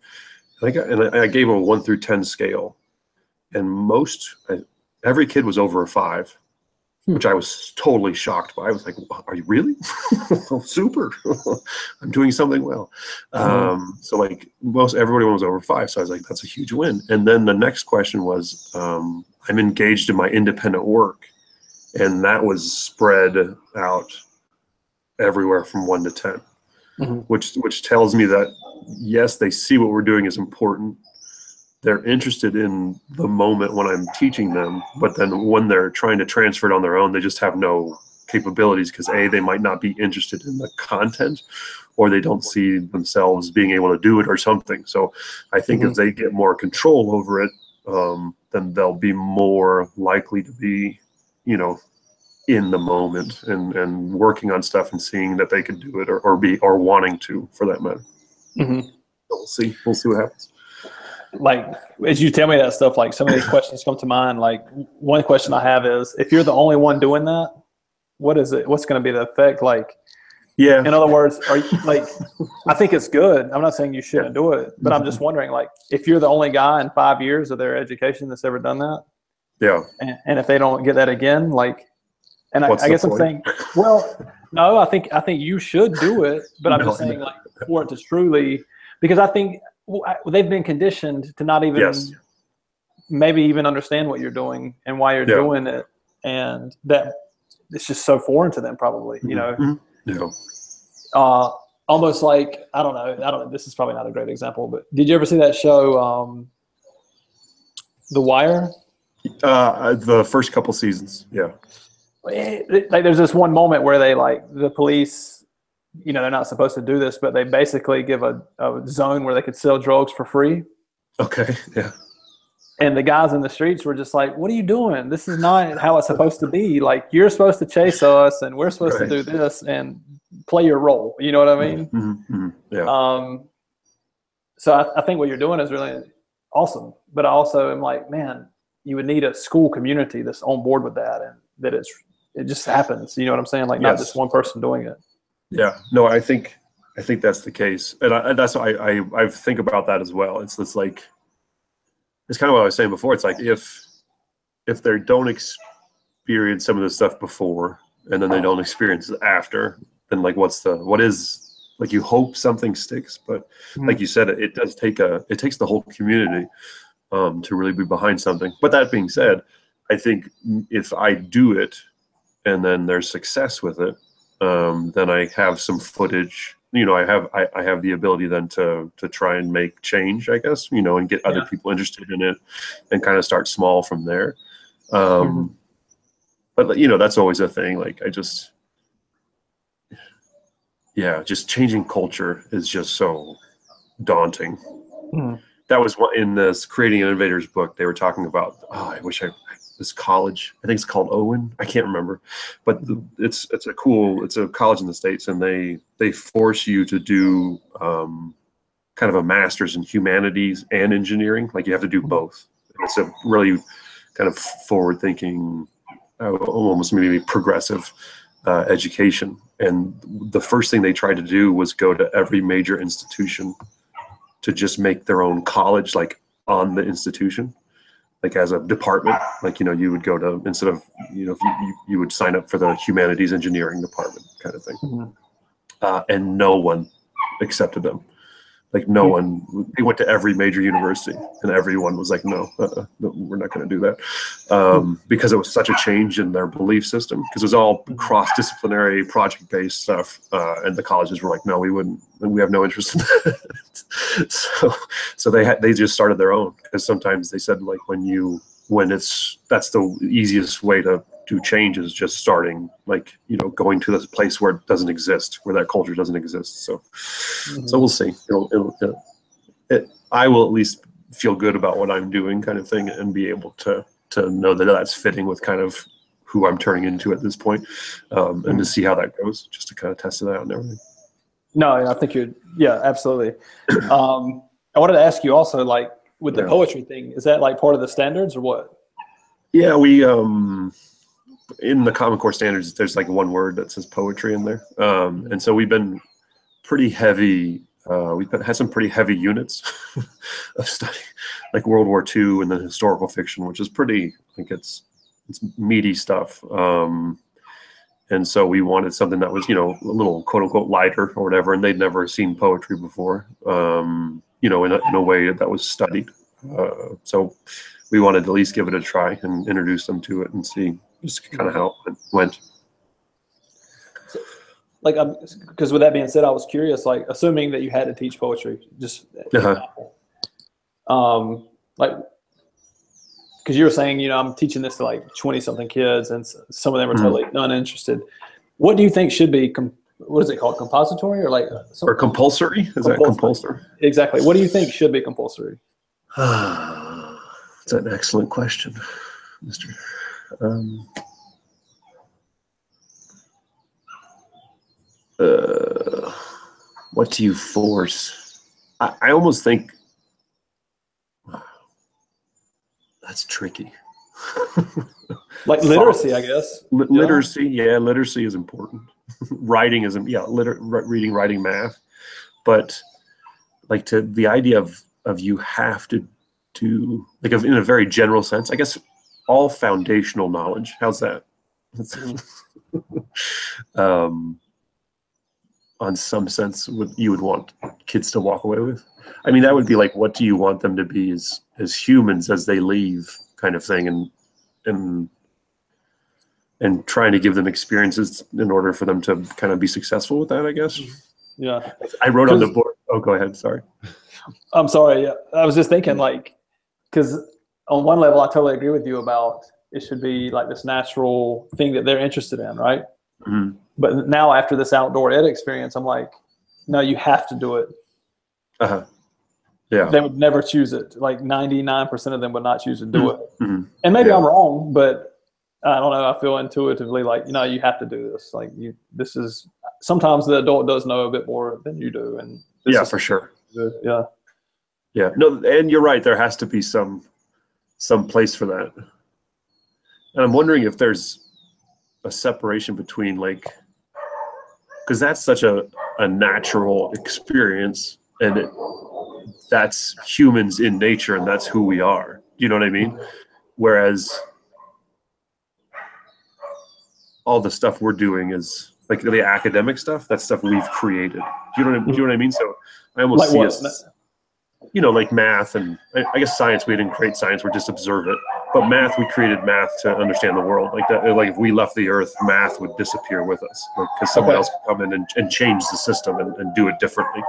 And I, got, and I gave them a one through ten scale. And most, I, every kid was over a five, hmm. which I was totally shocked by. I was like, are you really? Oh, super. I'm doing something well. Um, so like most, everybody was over five. So I was like, that's a huge win. And then the next question was, um, I'm engaged in my independent work. And that was spread out everywhere from one to ten, mm-hmm. which, which tells me that yes, they see what we're doing is important. They're interested in the moment when I'm teaching them, but then when they're trying to transfer it on their own, they just have no capabilities, because A, they might not be interested in the content, or they don't see themselves being able to do it or something. So I think mm-hmm. if they get more control over it, um, then they'll be more likely to be, you know, in the moment and, and working on stuff and seeing that they could do it, or, or be, or wanting to, for that matter. Mm-hmm. So we'll see, we'll see what happens. Like, as you tell me that stuff, like some of these questions come to mind. Like one question I have is, if you're the only one doing that, what is it? What's going to be the effect? Like, yeah. In other words, are you, like, I think it's good. I'm not saying you shouldn't do it, but I'm just wondering, like, if you're the only guy in five years of their education that's ever done that. Yeah. And, and if they don't get that again, like, and I, I guess I'm saying, well, no, I think, I think you should do it, but I'm no, just saying no. Like for it to truly, because I think, they've been conditioned to not even yes. maybe even understand what you're doing and why you're yeah. doing it. And that it's just so foreign to them probably, mm-hmm. you know, mm-hmm. yeah. uh, almost like, I don't know, I don't know. This is probably not a great example, but did you ever see that show? Um, The Wire? Uh, the first couple seasons. Yeah. it, like, there's this one moment where they, like, the police, you know, they're not supposed to do this, but they basically give a, a zone where they could sell drugs for free. Okay. Yeah. And the guys in the streets were just like, what are you doing? This is not how it's supposed to be. Like, you're supposed to chase us and we're supposed right. to do this and play your role. You know what I mean? Mm-hmm. Yeah. Um, so I, I think what you're doing is really awesome. But I also am like, man, you would need a school community that's on board with that, and that it's, it just happens. You know what I'm saying? Like, yes. Not just one person doing it. Yeah. No, I think, I think that's the case. And, I, and that's why I, I, I think about that as well. It's this like, it's kind of what I was saying before. It's like if if they don't experience some of this stuff before, and then they don't experience it after, then like what's the what is like you hope something sticks, but mm-hmm. like you said, it, it does take a it takes the whole community um, to really be behind something. But that being said, I think if I do it and then there's success with it, um, then I have some footage. You know, I have I, I have the ability then to to try and make change, I guess, you know, and get other yeah. people interested in it, and kind of start small from there. Um, mm-hmm. But you know, that's always a thing. Like I just, yeah, just changing culture is just so daunting. Mm. That was what in this Creating Innovators book they were talking about. Oh, I wish I this college. I think it's called Owen. I can't remember, but the, it's it's a cool. It's a college in the States, and they they force you to do um, kind of a master's in humanities and engineering. Like you have to do both. It's a really kind of forward-thinking, uh, almost maybe progressive uh, education. And the first thing they tried to do was go to every major institution to just make their own college, like on the institution. Like as a department, like, you know, you would go to, instead of, you know, if you, you, you would sign up for the humanities engineering department kind of thing. Mm-hmm. Uh, and no one accepted them. Like no mm-hmm. one, they went to every major university and everyone was like, no, uh-uh, no we're not going to do that. Um, mm-hmm. Because it was such a change in their belief system, because it was all cross-disciplinary project-based stuff. Uh, and the colleges were like, no, we wouldn't, we have no interest in that. So, so they had, they just started their own, because sometimes they said like when you, when it's, that's the easiest way to do change is just starting, like, you know, going to this place where it doesn't exist, where that culture doesn't exist. So, mm-hmm. so we'll see. It'll, it'll, it'll, it, I will at least feel good about what I'm doing kind of thing, and be able to, to know that that's fitting with kind of who I'm turning into at this point, um, and mm-hmm. to see how that goes, just to kind of test it out and everything. No, I think you're, yeah, absolutely. Um, I wanted to ask you also, like, with the yeah. poetry thing, is that like part of the standards or what? Yeah, we, um, in the Common Core standards, there's like one word that says poetry in there. Um, and so we've been pretty heavy, uh, we've had some pretty heavy units of study, like World War Two and then historical fiction, which is pretty, I think it's, it's meaty stuff. Um, And so we wanted something that was, you know, a little quote unquote lighter or whatever. And they'd never seen poetry before, um, you know, in a, in a way that was studied. Uh, so we wanted to at least give it a try and introduce them to it and see just kind of how it went. So, like, because with that being said, I was curious, like assuming that you had to teach poetry, just uh-huh. um, like, because you were saying, you know, I'm teaching this to like twenty something kids, and some of them are totally mm. uninterested. What do you think should be, com- what is it called, compensatory or like? Some- or compulsory? Is compulsory. That compulsory? Exactly. What do you think should be compulsory? That's an excellent question, Mister Um, uh, what do you force? I, I almost think, that's tricky. Like literacy, I guess. L- literacy, yeah. yeah, literacy is important. Writing is, yeah, liter- reading, writing, math. But like to the idea of of you have to do, like of, in a very general sense, I guess all foundational knowledge. How's that? um, on some sense, what you would want kids to walk away with. I mean, that would be like, what do you want them to be as, as humans as they leave kind of thing, and and and trying to give them experiences in order for them to kind of be successful with that, I guess. Yeah. I wrote on the board. Oh, go ahead. Sorry. I'm sorry. I was just thinking like, because on one level, I totally agree with you about it should be like this natural thing that they're interested in, right? Mm-hmm. But now after this outdoor ed experience, I'm like, no, you have to do it. Uh-huh. Yeah. They would never choose it. Like ninety-nine percent of them would not choose to do it. Mm-hmm. And maybe yeah. I'm wrong, but I don't know. I feel intuitively like, you know, you have to do this. Like you, this is, sometimes the adult does know a bit more than you do. And this yeah, is, for sure. Yeah. Yeah. No, and you're right. There has to be some, some place for that. And I'm wondering if there's a separation between like, because that's such a, a natural experience, and it, that's humans in nature, and that's who we are. You know what I mean? Whereas all the stuff we're doing is like the academic stuff. That's stuff we've created. Do you know what I, do you know what I mean? So I almost like see us, you know, like math and I, I guess science. We didn't create science. We just observe it. But math, we created math to understand the world. Like that, like if we left the earth, math would disappear with us, like because someone okay. else could come in and, and change the system and, and do it differently.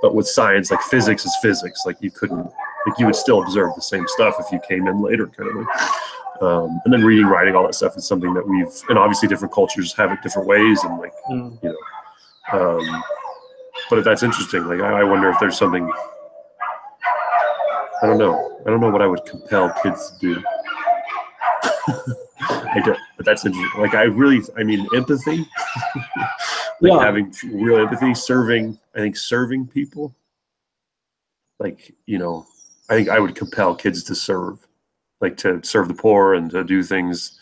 But with science, like physics is physics. Like you couldn't, like you would still observe the same stuff if you came in later, kind of. Like. Um, and then reading, writing, all that stuff is something that we've, and obviously different cultures have it different ways, and like mm. you know. Um, but that's interesting. Like I, I wonder if there's something. I don't know. I don't know what I would compel kids to do. I don't, but that's interesting. Like, I really, I mean, empathy. Like yeah. having real empathy, serving, I think serving people. Like, you know, I think I would compel kids to serve, like to serve the poor and to do things,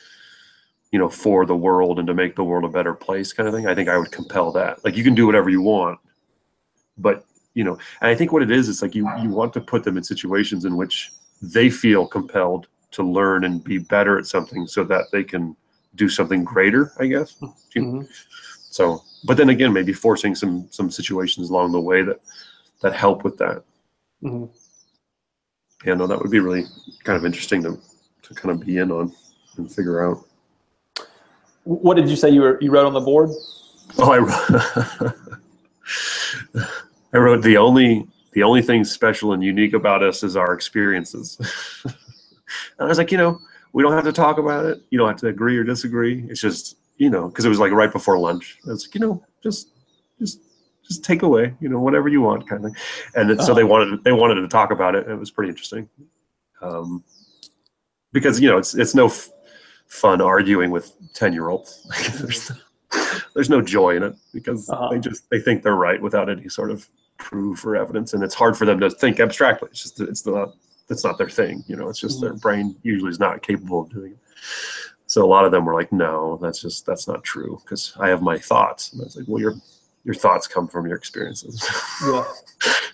you know, for the world and to make the world a better place kind of thing. I think I would compel that. Like, you can do whatever you want, but you know, and I think what it is, it's like you, you want to put them in situations in which they feel compelled to learn and be better at something so that they can do something greater, I guess. Mm-hmm. So, but then again, maybe forcing some some situations along the way that, that help with that. Mm-hmm. Yeah, no, that would be really kind of interesting to, to kind of be in on and figure out. What did you say you were, you wrote on the board? Oh, I I wrote the only the only thing special and unique about us is our experiences. And I was like, you know, we don't have to talk about it. You don't have to agree or disagree. It's just, you know, because it was like right before lunch. I was like, you know, just just just take away, you know, whatever you want, kind of thing. And it, oh. so they wanted they wanted to talk about it. It was pretty interesting, um, because you know it's it's no f fun arguing with ten year olds. there's, there's no joy in it because uh-huh. they just they think they're right without any sort of proof or evidence, and it's hard for them to think abstractly. It's just it's not that's not their thing, you know. It's just mm-hmm. their brain usually is not capable of doing it. So a lot of them were like, "No, that's just that's not true," because I have my thoughts, and I was like, "Well, your your thoughts come from your experiences." Yeah.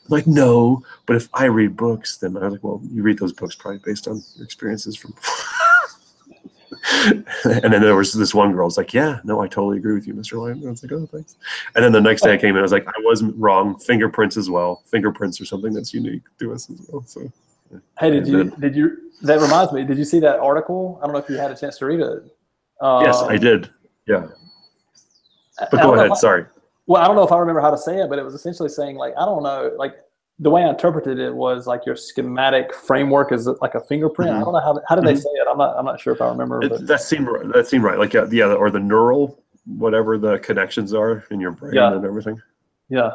Like, no, but if I read books, then I was like, "Well, you read those books probably based on your experiences from." And then there was this one girl was like, "Yeah, no, I totally agree with you, Mister Lyon." I was like, "Oh, thanks." And then the next day I came in, I was like, "I wasn't wrong. Fingerprints as well. Fingerprints are something that's unique to us as well." So, yeah. Hey, did and you? Then, did you? That reminds me. Did you see that article? I don't know if you had a chance to read it. Um, yes, I did. Yeah. But go ahead. I, sorry. Well, I don't know if I remember how to say it, but it was essentially saying like, I don't know, like. The way I interpreted it was like your schematic framework is like a fingerprint. Mm-hmm. I don't know how how did they mm-hmm. say it. I'm not I'm not sure if I remember. It, that seemed that seemed right. Like yeah, or the neural whatever the connections are in your brain yeah. and everything. Yeah.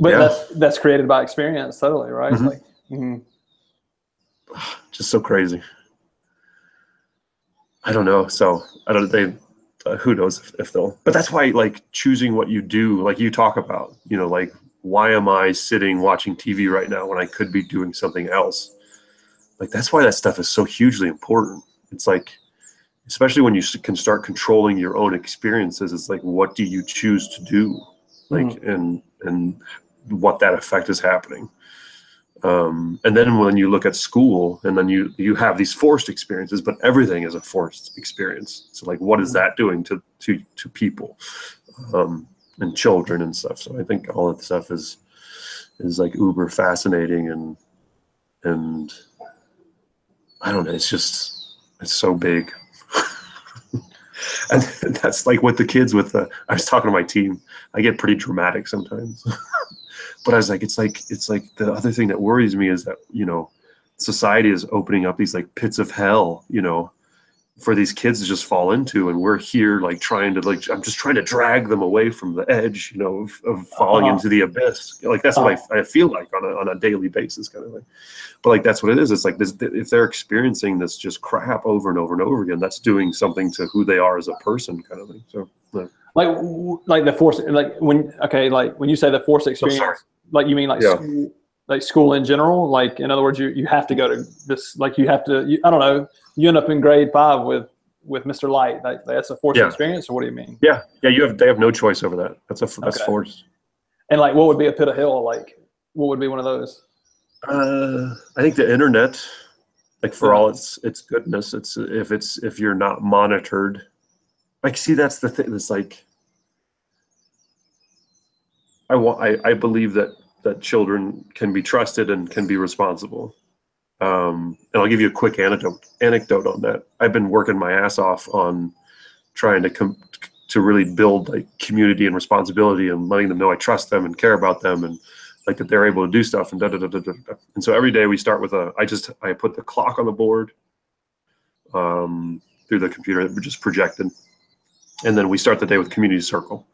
But yeah. that's that's created by experience, totally right. Mm-hmm. Like mm-hmm. just so crazy. I don't know. So I don't they. Uh, who knows if, if they'll. But that's why like choosing what you do, like you talk about, you know, like. Why am I sitting watching T V right now when I could be doing something else? Like, that's why that stuff is so hugely important. It's like, especially when you can start controlling your own experiences, it's like, what do you choose to do? Like, mm-hmm. and, and what that effect is happening. Um, and then when you look at school and then you, you have these forced experiences, but everything is a forced experience. So like, what is that doing to, to, to people? Um, and children and stuff. So I think all that stuff is, is like uber fascinating and, and I don't know, it's just, it's so big. And that's like with the kids with the, I was talking to my team, I get pretty dramatic sometimes, but I was like, it's like, it's like the other thing that worries me is that, you know, society is opening up these like pits of hell, you know, for these kids to just fall into. And we're here like trying to like, I'm just trying to drag them away from the edge, you know, of, of falling uh-huh. into the abyss. Like that's uh-huh. what I, I feel like on a, on a daily basis kind of like, but like, that's what it is. It's like this, if they're experiencing this just crap over and over and over again, that's doing something to who they are as a person kind of thing. So yeah. like, like the force, like when, okay. Like when you say the force experience, oh, like you mean like, yeah. school, like school in general, like in other words, you, you have to go to this, like you have to, you, I don't know, you end up in grade five with, with Mister Light. Like, that's a forced yeah. experience, or what do you mean? Yeah, yeah. You have they have no choice over that. That's a that's okay. forced. And like, what would be a pit of hell? Like, what would be one of those? Uh, I think the internet. Like for yeah. all its its goodness, it's if it's if you're not monitored. Like, see, that's the thing. That's like, I want. I I believe that that children can be trusted and can be responsible. Um, and I'll give you a quick anecdote anecdote on that. I've been working my ass off on trying to com- to really build like community and responsibility and letting them know I trust them and care about them and like that they're able to do stuff and da da da da da. And so every day we start with a I just I put the clock on the board um, through the computer that we just projected, and then we start the day with community circle,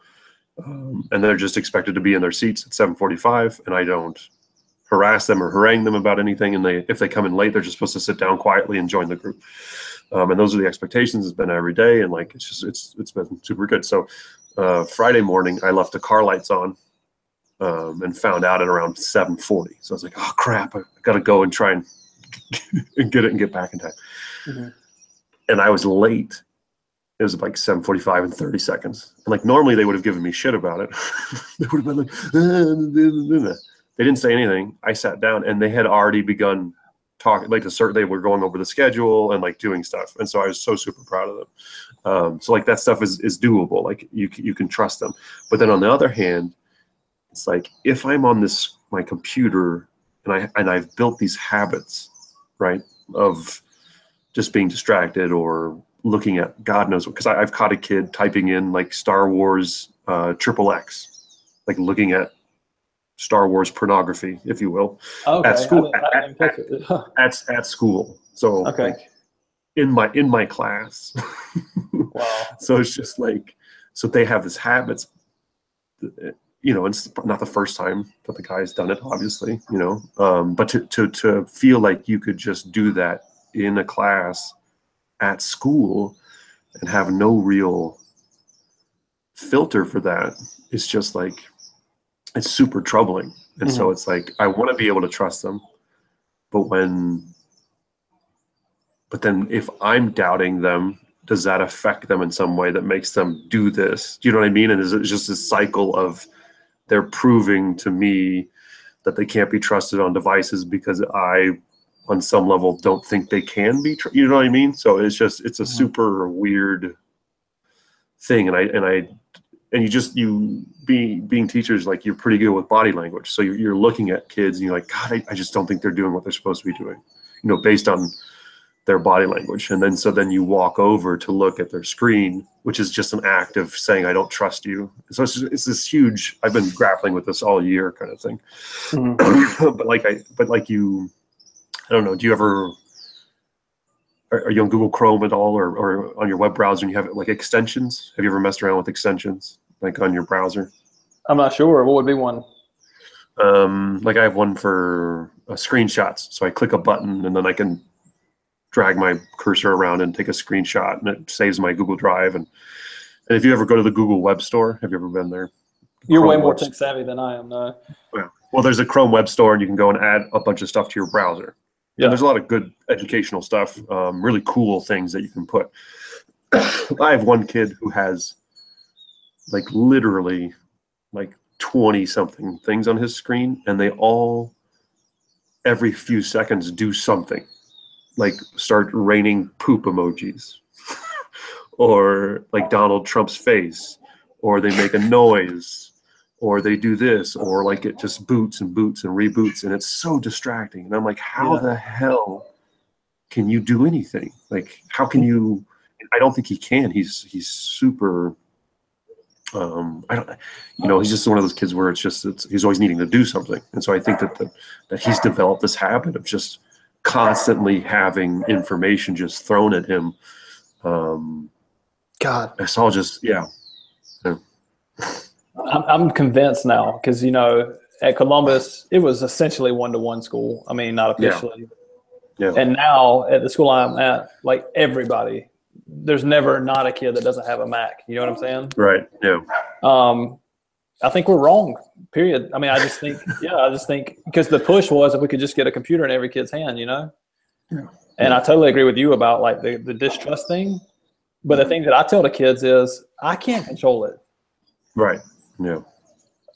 um, and they're just expected to be in their seats at seven forty-five, and I don't harass them or harangue them about anything, and they if they come in late, they're just supposed to sit down quietly and join the group. Um, and those are the expectations. It's been every day, and like it's just it's it's been super good. So uh, Friday morning, I left the car lights on um, and found out at around seven forty. So I was like, oh crap, I gotta go and try and get it and get back in time. Mm-hmm. And I was late. It was like seven forty-five and thirty seconds. And like normally they would have given me shit about it. They would have been like. Ah, they didn't say anything. I sat down, and they had already begun talking. Like, the they were going over the schedule and like doing stuff, and so I was so super proud of them. Um, so like that stuff is is doable. Like you you can trust them. But then on the other hand, it's like if I'm on this my computer and I and I've built these habits, right, of just being distracted or looking at God knows what. Because I've caught a kid typing in like Star Wars uh, triple X, like looking at Star Wars pornography, if you will, okay. at school. I didn't, I didn't at, huh. at at school, so okay. like in my in my class. Wow. So it's just like so they have this habits, you know. It's not the first time that the guy's done it, obviously, you know. Um, but to to to feel like you could just do that in a class at school and have no real filter for that is just like. It's super troubling. And mm-hmm. so it's like, I want to be able to trust them, but when, but then if I'm doubting them, does that affect them in some way that makes them do this? Do you know what I mean? And is it just this cycle of they're proving to me that they can't be trusted on devices because I, on some level, don't think they can be, tr- you know what I mean? So it's just, it's a mm-hmm. super weird thing. And I, and I, And you just, you being being teachers, like you're pretty good with body language. So you're, you're looking at kids and you're like, God, I, I just don't think they're doing what they're supposed to be doing, you know, based on their body language. And then, so then you walk over to look at their screen, which is just an act of saying, I don't trust you. So it's, just, it's this huge, I've been grappling with this all year kind of thing. Mm-hmm. but like, I, but like you, I don't know, do you ever, are you on Google Chrome at all or, or on your web browser and you have like extensions? Have you ever messed around with extensions? Like on your browser? I'm not sure. What would be one? Um, like I have one for uh, screenshots. So I click a button and then I can drag my cursor around and take a screenshot and it saves my Google Drive. And, and if you ever go to the Google Web Store, have you ever been there? You're Chrome way more tech savvy than I am. No. Yeah. Well, there's a Chrome Web Store and you can go and add a bunch of stuff to your browser. Yeah. And there's a lot of good educational stuff, um, really cool things that you can put. I have one kid who has like literally like twenty something things on his screen, and they all every few seconds do something, like start raining poop emojis or like Donald Trump's face, or they make a noise, or they do this, or like it just boots and boots and reboots, and it's so distracting. And I'm like, how yeah. the hell can you do anything? Like, how can you? I don't think he can. He's he's super. Um, I don't, you know, he's just one of those kids where it's just it's, he's always needing to do something. And so I think that the, that he's developed this habit of just constantly having information just thrown at him. Um, God, it's all just, yeah. yeah. I'm, I'm convinced now because, you know, at Columbus, it was essentially one-to-one school. I mean, not officially. Yeah. Yeah. And now at the school I'm at, like everybody, there's never not a kid that doesn't have a Mac. You know what I'm saying? Right. Yeah. Um, I think we're wrong, period. I mean, I just think, yeah, I just think because the push was if we could just get a computer in every kid's hand, you know? Yeah. And I totally agree with you about like the, the distrust thing. But the thing that I tell the kids is I can't control it. Right. Yeah.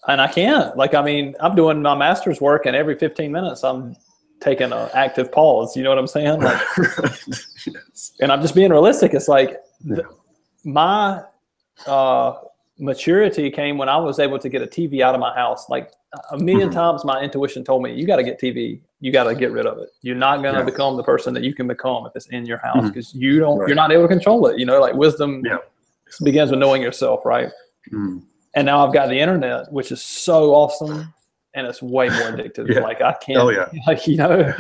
And I can't. Like, I mean, I'm doing my master's work, and every fifteen minutes I'm taking an active pause. You know what I'm saying? Like, yes. And I'm just being realistic. It's like yeah. th- my uh, maturity came when I was able to get a T V out of my house. Like a million mm-hmm. times my intuition told me, you got to get T V. You got to get rid of it. You're not going to yeah. become the person that you can become if it's in your house because mm-hmm. you don't, right. you're not able to control it. You know, like wisdom yeah. begins with knowing yourself, right? Mm. And now I've got the internet, which is so awesome, and it's way more addictive. yeah. Like I can't, oh, yeah. like you know.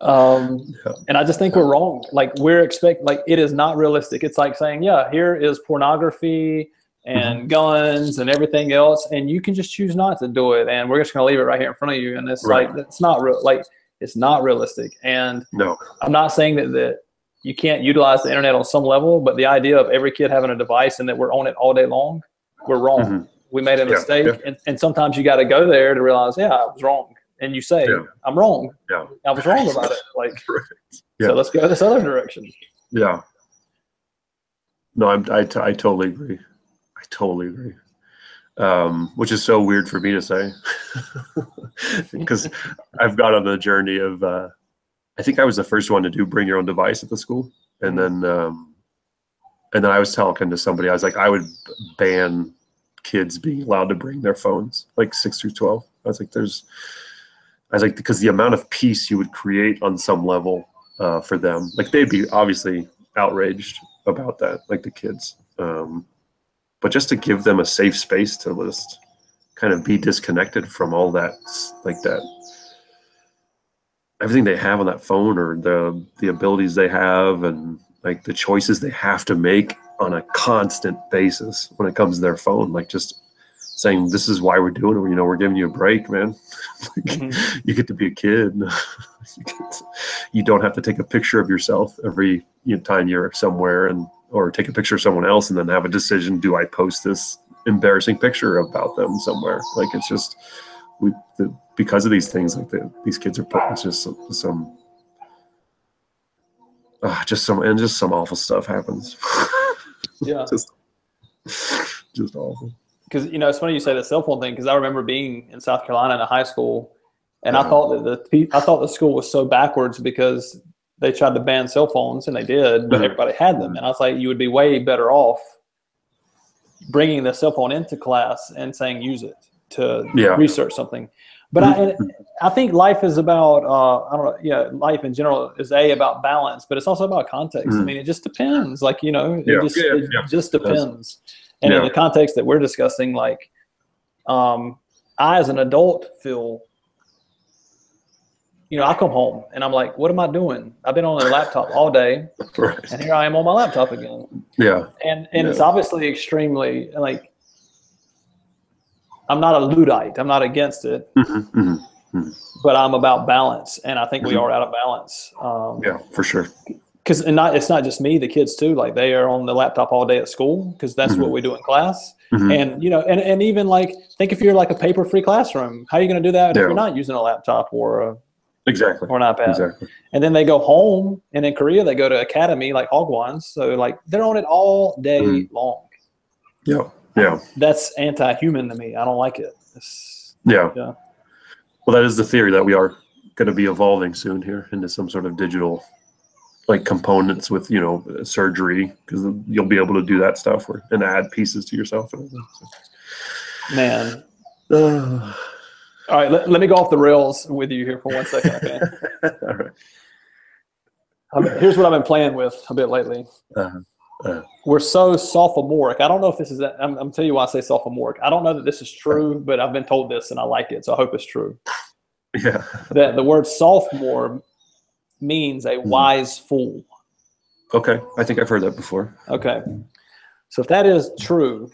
Um, yeah. And I just think we're wrong. Like we're expect, like it is not realistic. It's like saying, yeah, here is pornography and mm-hmm. guns and everything else, and you can just choose not to do it, and we're just going to leave it right here in front of you. And it's right. like that's not real. Like it's not realistic. And no, I'm not saying that that you can't utilize the internet on some level, but the idea of every kid having a device and that we're on it all day long. We're wrong. Mm-hmm. We made a yeah, mistake. Yeah. And, and sometimes you got to go there to realize, yeah, I was wrong. And you say, yeah. I'm wrong. Yeah. I was wrong about it. Like, yeah. So let's go this other direction. Yeah. No, I'm, I, t- I totally agree. I totally agree. Um, which is so weird for me to say because I've got on the journey of, uh, I think I was the first one to do bring your own device at the school. And then, um, And then I was talking to somebody, I was like, I would ban kids being allowed to bring their phones, like six through twelve. I was like, there's, I was like, because the amount of peace you would create on some level uh, for them, like they'd be obviously outraged about that, like the kids. Um, but just to give them a safe space to just kind of be disconnected from all that, like that, everything they have on that phone or the the abilities they have and, like the choices they have to make on a constant basis when it comes to their phone, like just saying, this is why we're doing it. You know, we're giving you a break, man. Like, mm-hmm. you get to be a kid. you, get, you don't have to take a picture of yourself every you know, time you're somewhere and, or take a picture of someone else and then have a decision. Do I post this embarrassing picture about them somewhere? Like it's just, we, the, because of these things, like the, these kids are putting just some, some Uh, just some and just some awful stuff happens. yeah, just, just awful. Because you know it's funny you say the cell phone thing. Because I remember being in South Carolina in a high school, and uh-huh. I thought that the I thought the school was so backwards because they tried to ban cell phones and they did, but uh-huh. everybody had them. And I was like, you would be way better off bringing the cell phone into class and saying use it to yeah. research something. But I, I think life is about, uh, I don't know, yeah, life in general is A, about balance, but it's also about context. Mm. I mean, it just depends. Like, you know, it, yeah. Just, yeah. it yeah. just depends. And yeah. in the context that we're discussing, like, um, I as an adult feel, you know, I come home and I'm like, what am I doing? I've been on a laptop all day right. and here I am on my laptop again. Yeah. And and yeah. it's obviously extremely, like, I'm not a Luddite. I'm not against it, mm-hmm, mm-hmm, mm-hmm. but I'm about balance, and I think we are out of balance. Um, yeah, for sure. Because and not it's not just me; the kids too. Like they are on the laptop all day at school because that's mm-hmm. what we do in class. Mm-hmm. And you know, and, and even like think if you're like a paper-free classroom, how are you going to do that yeah. if you're not using a laptop or a exactly or an iPad? Exactly. And then they go home, and in Korea they go to academy like Hogwons, so like they're on it all day mm-hmm. long. Yeah. Yeah, that's anti-human to me. I don't like it. It's, yeah. yeah. Well, that is the theory that we are going to be evolving soon here into some sort of digital, like components with you know surgery because you'll be able to do that stuff or, and add pieces to yourself. And so. Man. Uh. All right, let, let me go off the rails with you here for one second. Okay. All right. I've, here's what I've been playing with a bit lately. Uh-huh. Uh, We're so sophomoric. I don't know if this is. A, I'm, I'm telling you why I say sophomoric. I don't know that this is true, but I've been told this, and I like it, so I hope it's true. Yeah. That the word sophomore means a wise fool. Okay, I think I've heard that before. Okay, so if that is true,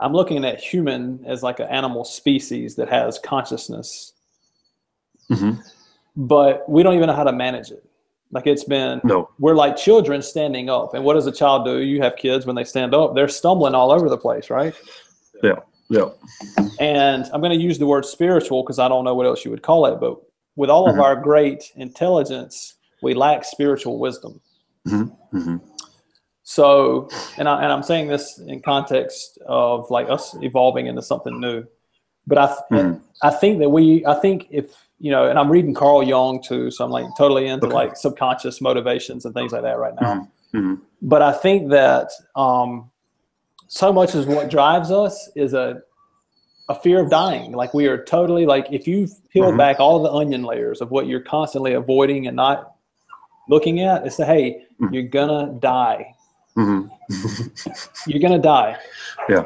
I'm looking at human as like an animal species that has consciousness, mm-hmm. but we don't even know how to manage it. Like it's been, no. we're like children standing up. And what does a child do? You have kids when they stand up, they're stumbling all over the place, right? Yeah, yeah. And I'm going to use the word spiritual because I don't know what else you would call it, but with all mm-hmm. of our great intelligence, we lack spiritual wisdom. Mm-hmm. Mm-hmm. So, and, I, and I'm saying this in context of like us evolving into something new, but I, th- mm-hmm. I think that we, I think if, you know, and I'm reading Carl Jung too, so I'm like totally into okay. like subconscious motivations and things like that right now. Mm-hmm. But I think that um, so much as what drives us is a, a fear of dying. Like we are totally like, if you peel mm-hmm. back all the onion layers of what you're constantly avoiding and not looking at, it's the, hey, mm-hmm. you're gonna die. Mm-hmm. You're gonna die. Yeah.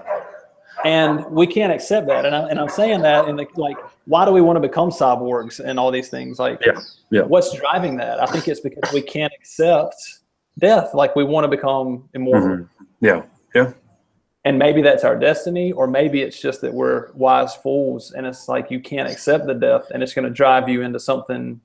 And we can't accept that. And, I, and I'm saying that in the, like, why do we want to become cyborgs and all these things? Like, yeah. Yeah. what's driving that? I think it's because we can't accept death. Like we want to become immortal. Mm-hmm. Yeah. Yeah. And maybe that's our destiny, or maybe it's just that we're wise fools. And it's like, you can't accept the death and it's going to drive you into something.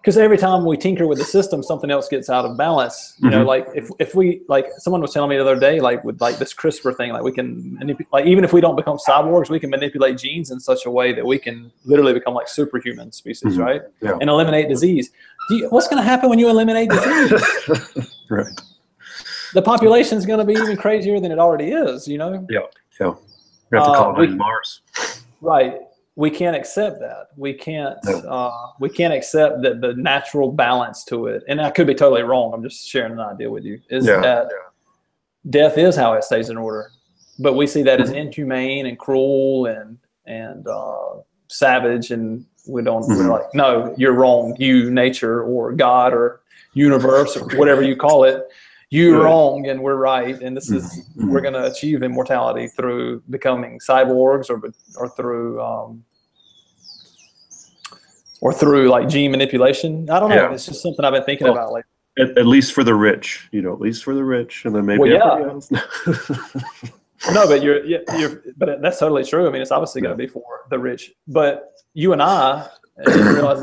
Because every time we tinker with the system, something else gets out of balance. You mm-hmm. know, like if, if we, like someone was telling me the other day, like with like this CRISPR thing, like we can, manip- like even if we don't become cyborgs, we can manipulate genes in such a way that we can literally become like superhuman species, mm-hmm. right? Yeah. And eliminate disease. Do you, what's going to happen when you eliminate disease? Right. The population is going to be even crazier than it already is, you know? Yeah, yeah. We have to call uh, it on Mars. Right. We can't accept that. We can't. No. Uh, we can't accept that the natural balance to it. And I could be totally wrong. I'm just sharing an idea with you. Is yeah, that yeah. death is how it stays in order, but we see that mm-hmm. as inhumane and cruel and and uh, savage, and we don't. Mm-hmm. We're like, no, you're wrong. You, nature, or God, or universe, or whatever you call it, you're yeah. wrong, and we're right. And this is mm-hmm. we're going to achieve immortality through becoming cyborgs, or or through. Um, Or through like gene manipulation. I don't know. Yeah. It's just something I've been thinking well, about lately. At, at least for the rich, you know, at least for the rich, and then maybe well, yeah. else. No, but you're, you're, but that's totally true. I mean, it's obviously yeah. going to be for the rich. But you and I, I didn't realize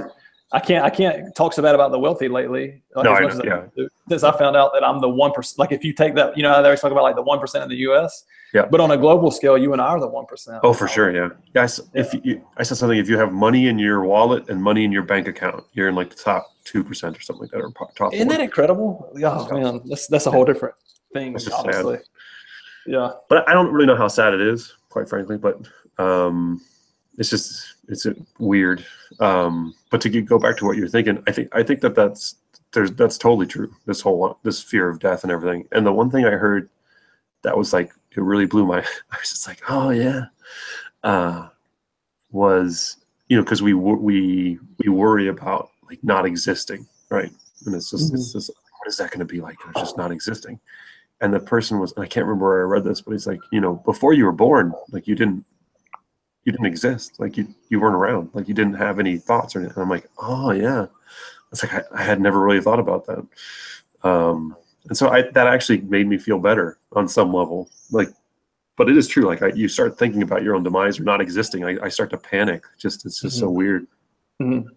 I can't, I can't talk so bad about the wealthy lately. Like, no, I know, yeah. I since I found out that I'm the one percent. Like, if you take that, you know, they always talk about like the one percent in the U S. Yeah. But on a global scale, you and I are the one percent. Oh, for sure, yeah. Yeah, I, yeah. If you, I said something, if you have money in your wallet and money in your bank account, you're in like the top two percent or something like that, or top. Isn't one. That incredible? Oh yeah. Man, that's that's a whole different thing, obviously. Sad. Yeah. But I don't really know how sad it is, quite frankly. But um, it's just it's weird. Um, but to go back to what you're thinking, I think I think that that's there's that's totally true. This whole this fear of death and everything. And the one thing I heard that was like. It really blew my, I was just like, oh yeah, uh, was, you know, cause we, we, we worry about like not existing. Right. And it's just, mm-hmm. it's just, what is that going to be like? It's just not existing. And the person was, I can't remember where I read this, but he's like, you know, before you were born, like you didn't, you didn't exist. Like you, you weren't around, like you didn't have any thoughts or anything. And I'm like, oh yeah. It's like, I, I had never really thought about that. Um, And so I, that actually made me feel better on some level. Like, but it is true. Like I, you start thinking about your own demise or not existing. I, I start to panic. Just, it's just mm-hmm. so weird. Mm-hmm.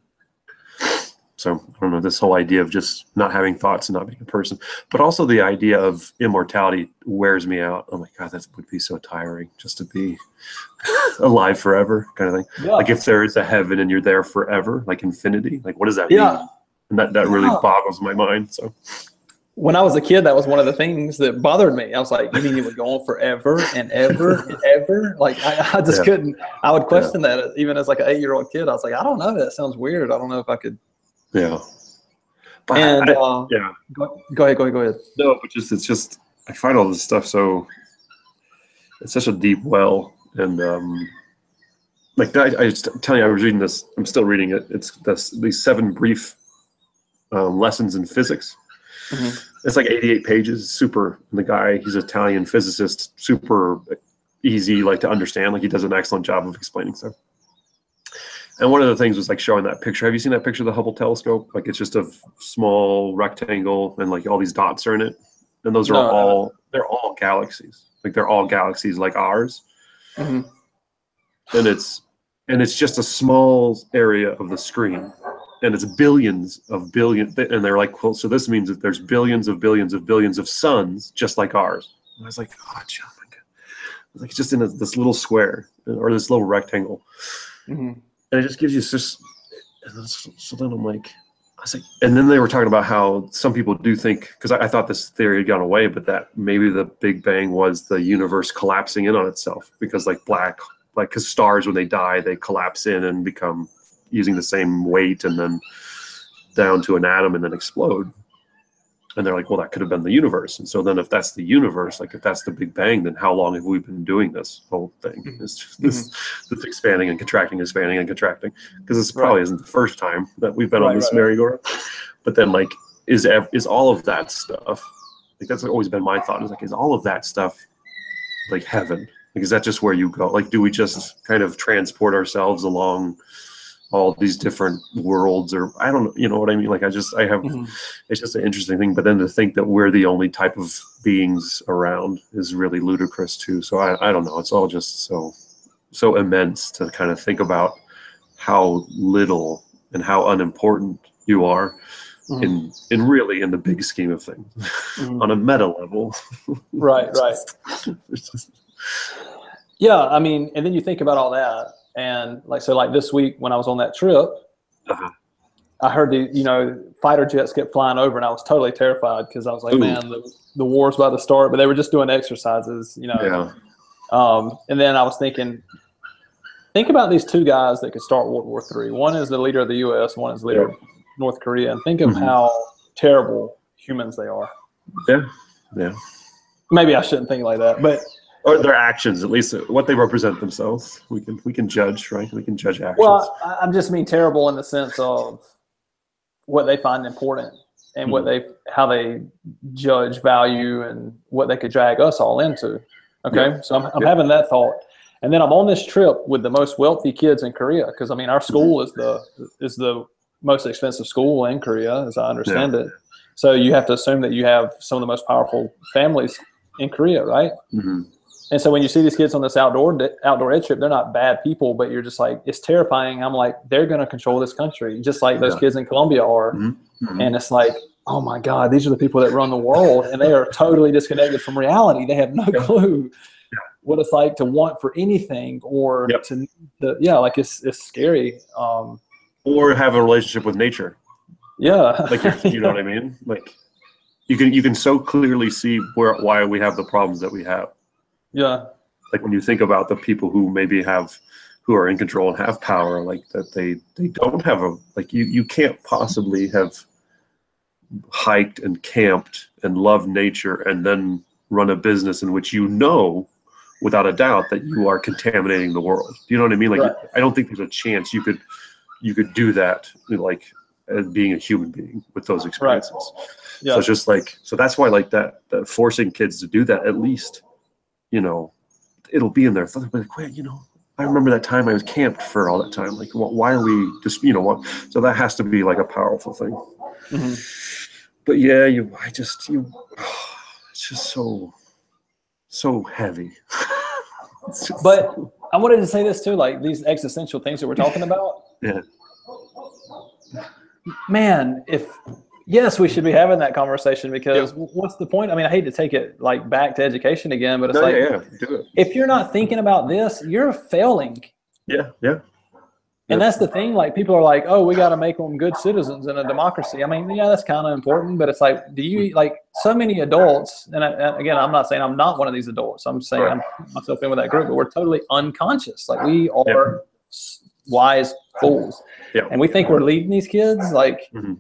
So I don't know, this whole idea of just not having thoughts and not being a person, but also the idea of immortality wears me out. Oh my God, that would be so tiring just to be alive forever kind of thing. Yeah. Like if there is a heaven and you're there forever, like infinity, like what does that yeah. mean? And that, that really yeah. boggles my mind. So. When I was a kid, that was one of the things that bothered me. I was like, you mean it would go on forever and ever and ever? Like, I, I just yeah. couldn't. I would question yeah. that even as like an eight-year-old kid. I was like, I don't know. That sounds weird. I don't know if I could. Yeah. But and I, uh, yeah. Go, go ahead, go ahead, go ahead. No, but just it's just I find all this stuff so it's such a deep well. And um, like I, I was telling you, I was reading this. I'm still reading it. It's this, these seven brief um, lessons in physics. Mm-hmm. It's like eighty-eight pages, super, and the guy, he's an Italian physicist, super easy, like to understand, like he does an excellent job of explaining stuff. And one of the things was like showing that picture. Have you seen that picture of the Hubble telescope? Like it's just a small rectangle and like all these dots are in it. And those are no, all, no, no. they're all galaxies. Like they're all galaxies like ours. Mm-hmm. And it's, and it's just a small area of the screen. And it's billions of billion, and they're like, well, so this means that there's billions of billions of billions of suns just like ours. And I was like, oh, John, my God. I was like, it's just in a, this little square or this little rectangle. Mm-hmm. And it just gives you just, so then I'm like, I was like, and then they were talking about how some people do think, because I, I thought this theory had gone away, but that maybe the Big Bang was the universe collapsing in on itself because like black, like because stars, when they die, they collapse in and become using the same weight and then down to an atom and then explode. And they're like, well, that could have been the universe. And so then if that's the universe, like if that's the Big Bang, then how long have we been doing this whole thing? It's just this, mm-hmm. this expanding and contracting, expanding and contracting. Because this probably right. isn't the first time that we've been right, on this right, merry-go-round. Right. But then like, is is all of that stuff, like that's always been my thought, is like, is all of that stuff like heaven? Like, is that just where you go? Like, do we just kind of transport ourselves along all these different worlds, or I don't know, you know what I mean? Like I just, I have, mm-hmm. it's just an interesting thing, but then to think that we're the only type of beings around is really ludicrous too. So I, I don't know, it's all just so, so immense to kind of think about how little and how unimportant you are mm-hmm. in, in really in the big scheme of things mm-hmm. on a meta level. Right, it's right. Just, it's just... Yeah, I mean, and then you think about all that. And like, so like this week when I was on that trip, uh-huh. I heard the, you know, fighter jets get flying over and I was totally terrified because I was like, Ooh. man, the, the war's about to start, but they were just doing exercises, you know? Yeah. Um, and then I was thinking, think about these two guys that could start World War Three. One is the leader of the U S, one is the leader yeah. of North Korea, and think of mm-hmm. how terrible humans they are. Yeah. Yeah. Maybe I shouldn't think like that, but or their actions, at least what they represent themselves. We can we can judge, right? We can judge actions. Well, I, I'm just mean terrible in the sense of what they find important and mm-hmm. what they how they judge value and what they could drag us all into. Okay, yeah. so I'm I'm yeah. having that thought, and then I'm on this trip with the most wealthy kids in Korea because I mean our school mm-hmm. is the is the most expensive school in Korea, as I understand yeah. it. So you have to assume that you have some of the most powerful families in Korea, right? Mm-hmm. And so when you see these kids on this outdoor outdoor ed trip, they're not bad people, but you're just like, it's terrifying. I'm like, they're going to control this country, just like those yeah. kids in Colombia are. Mm-hmm. Mm-hmm. And it's like, oh my God, these are the people that run the world, and they are totally disconnected from reality. They have no yeah. clue yeah. what it's like to want for anything or yep. to, the, yeah, like it's it's scary. Um, or have a relationship with nature. Yeah, like you yeah. know what I mean. Like you can you can so clearly see where why we have the problems that we have. Yeah, like when you think about the people who maybe have, who are in control and have power, like that they they don't have a like you you can't possibly have hiked and camped and loved nature and then run a business in which you know without a doubt that you are contaminating the world. You know what I mean? Like right. I don't think there's a chance you could you could do that like as being a human being with those experiences. Right. Yeah. So it's just like so that's why like that that forcing kids to do that at least. You know, it'll be in there. They'll be like, wait, you know, I remember that time I was camped for all that time. Like, why are we just, you know, what? So that has to be like a powerful thing. Mm-hmm. But yeah, you, I just, you, it's just so, so heavy. But so... I wanted to say this too, like these existential things that we're talking about. Yeah. Man, if, yes, we should be having that conversation because yeah. what's the point? I mean, I hate to take it like back to education again, but it's no, like, yeah, yeah. Do it. If you're not thinking about this, you're failing. Yeah. Yeah. And yeah. that's the thing. Like people are like, oh, we got to make them good citizens in a democracy. I mean, yeah, that's kind of important, but it's like, do you like so many adults? And, I, and again, I'm not saying I'm not one of these adults. I'm saying right. I'm myself in with that group, but we're totally unconscious. Like we are yeah. wise fools yeah. and we think we're leading these kids. Like, mm-hmm.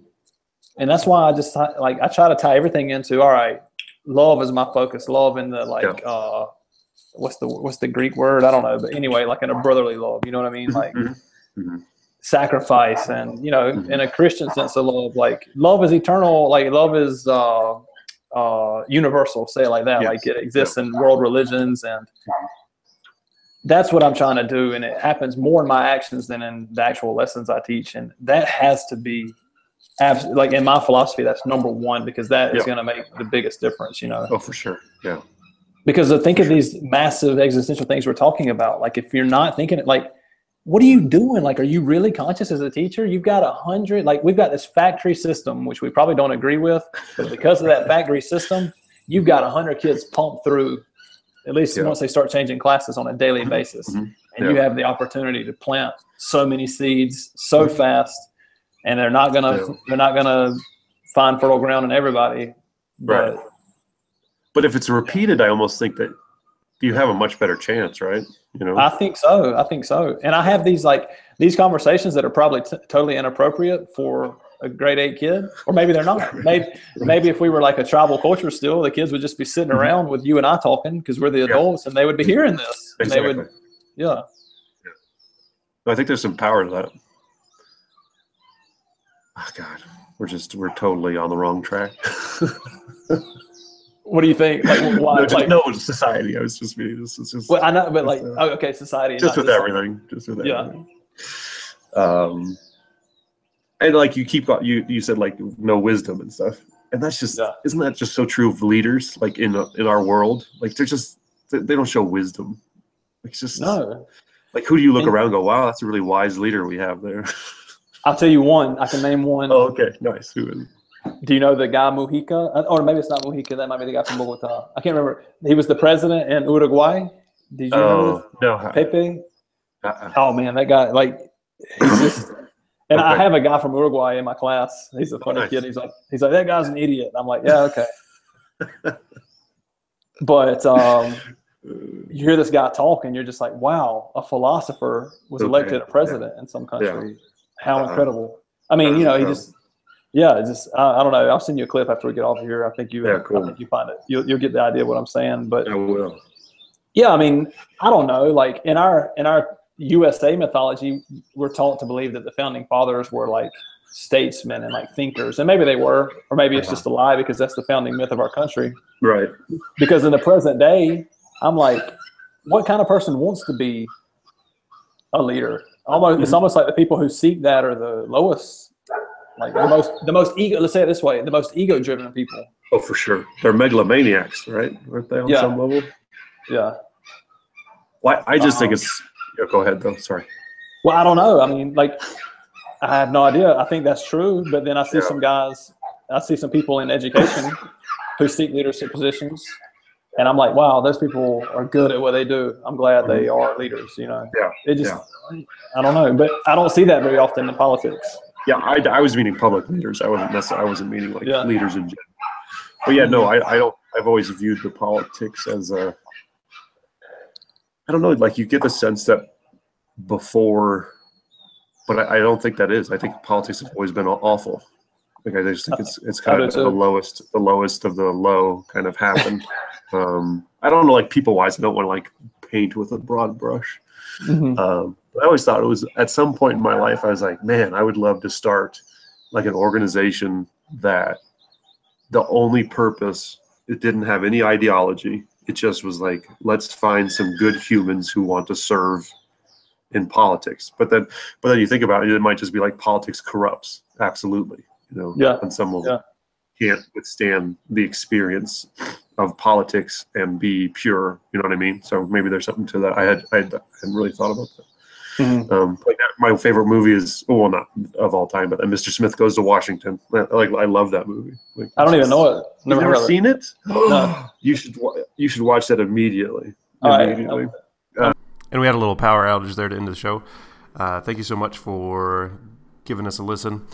And that's why I just like I try to tie everything into all right. Love is my focus. Love in the like, yeah. uh, what's the what's the Greek word? I don't know, but anyway, like in a brotherly love. You know what I mean? Like mm-hmm. sacrifice, and you know, mm-hmm. in a Christian sense of love, like love is eternal. Like love is uh, uh, universal. Say it like that. Yes. Like it exists yep. in world religions, and that's what I'm trying to do. And it happens more in my actions than in the actual lessons I teach. And that has to be absolutely, like in my philosophy, that's number one, because that yeah. is going to make the biggest difference, you know? Oh, for sure. Yeah. Because I think for of sure. these massive existential things we're talking about, like if you're not thinking it, like, what are you doing? Like, are you really conscious as a teacher? You've got a hundred, like we've got this factory system, which we probably don't agree with, but because of that factory system, you've got a hundred kids pumped through, at least yeah. once they start changing classes on a daily basis. Mm-hmm. And yeah. you have the opportunity to plant so many seeds so mm-hmm. fast, and they're not going to, yeah. they're not going to find fertile ground in everybody. But, right. But if it's repeated, I almost think that you have a much better chance, right? You know, I think so. I think so. And I have these like these conversations that are probably t totally inappropriate for a grade eight kid, or maybe they're not. Maybe maybe if we were like a tribal culture still, the kids would just be sitting around with you and I talking because we're the adults, yeah. and they would be hearing this. Exactly. And they would, yeah. yeah. I think there's some power to that. Oh God, we're just we're totally on the wrong track. What do you think? Like, why? No, just, like, no, just society. I was just being. Just, just, well, I know, but like, uh, okay, society. Just with society. everything. Just with everything. Yeah. Um, and like you keep you you said like no wisdom and stuff, and that's just yeah. isn't that just so true of leaders like in in our world? Like they're just they don't show wisdom. It's just no. Like who do you look and, around and go, wow, that's a really wise leader we have there? I'll tell you one. I can name one. Oh, okay, nice. Who is? Do you know the guy Mujica? Or maybe it's not Mujica. That might be the guy from Bogota. I can't remember. He was the president in Uruguay. Did you oh, know this? No. Pepe? Uh-uh. Oh, man, that guy, like, he's just, and okay. I have a guy from Uruguay in my class. He's a funny oh, nice. kid. He's like, he's like, that guy's an idiot. I'm like, yeah, okay. But um, you hear this guy talk, and you're just like, wow, a philosopher was okay. elected a president yeah. in some country. Yeah. How uh-huh. incredible. I mean, you know, he just – Yeah, it's just I, I don't know. I'll send you a clip after we get off of here. I think you, yeah, cool. I think you find it. You'll, you'll get the idea of what I'm saying. But I will. Yeah, I mean, I don't know. Like in our in our U S A mythology, we're taught to believe that the founding fathers were like statesmen and like thinkers, and maybe they were, or maybe it's just a lie because that's the founding myth of our country. Right. Because in the present day, I'm like, what kind of person wants to be a leader? Almost, mm-hmm. it's almost like the people who seek that are the lowest. Like the most, the most ego. Let's say it this way: the most ego-driven people. Oh, for sure, they're megalomaniacs, right? Aren't they on yeah. some level? Yeah. Well, I, I just um, think it's. Yeah, go ahead, though. Sorry. Well, I don't know. I mean, like, I have no idea. I think that's true, but then I see yeah. some guys, I see some people in education who seek leadership positions, and I'm like, wow, those people are good at what they do. I'm glad they are leaders. You know. Yeah. It just. Yeah. I don't know, but I don't see that very often in politics. Yeah, I, I was meaning public leaders. I wasn't necessarily. I wasn't meaning like yeah. leaders in general. But yeah, no, I, I don't. I've always viewed the politics as a. I don't know. Like you get the sense that before, but I, I don't think that is. I think politics have always been awful. Like I just think it's it's kind of the lowest, the lowest of the low kind of happened. um, I don't know, like people wise. I don't want to like paint with a broad brush. Mm-hmm. um, I always thought it was at some point in my life I was like, man, I would love to start like an organization that the only purpose, it didn't have any ideology. It just was like, let's find some good humans who want to serve in politics. But then, but then you think about it, it might just be like politics corrupts. Absolutely. You know, yeah. and someone yeah. can't withstand the experience of politics and be pure. You know what I mean? So maybe there's something to that. I had, I had, I hadn't really thought about that. Mm-hmm. um, like that, my favorite movie is well, not of all time, but Mister Smith Goes to Washington. Like I love that movie. Like, I don't even know it. Never, never heard seen it. it? No. You should you should watch that immediately. Immediately. Right. Uh, and we had a little power outage there to end the show. Uh, thank you so much for giving us a listen.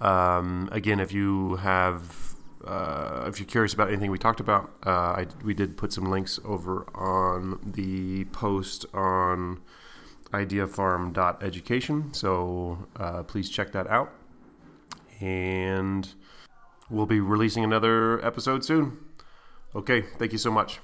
Um, again, if you have uh, if you're curious about anything we talked about, uh, I, we did put some links over on the post on idea farm dot education, so uh, please check that out, and we'll be releasing another episode soon. Okay, thank you so much.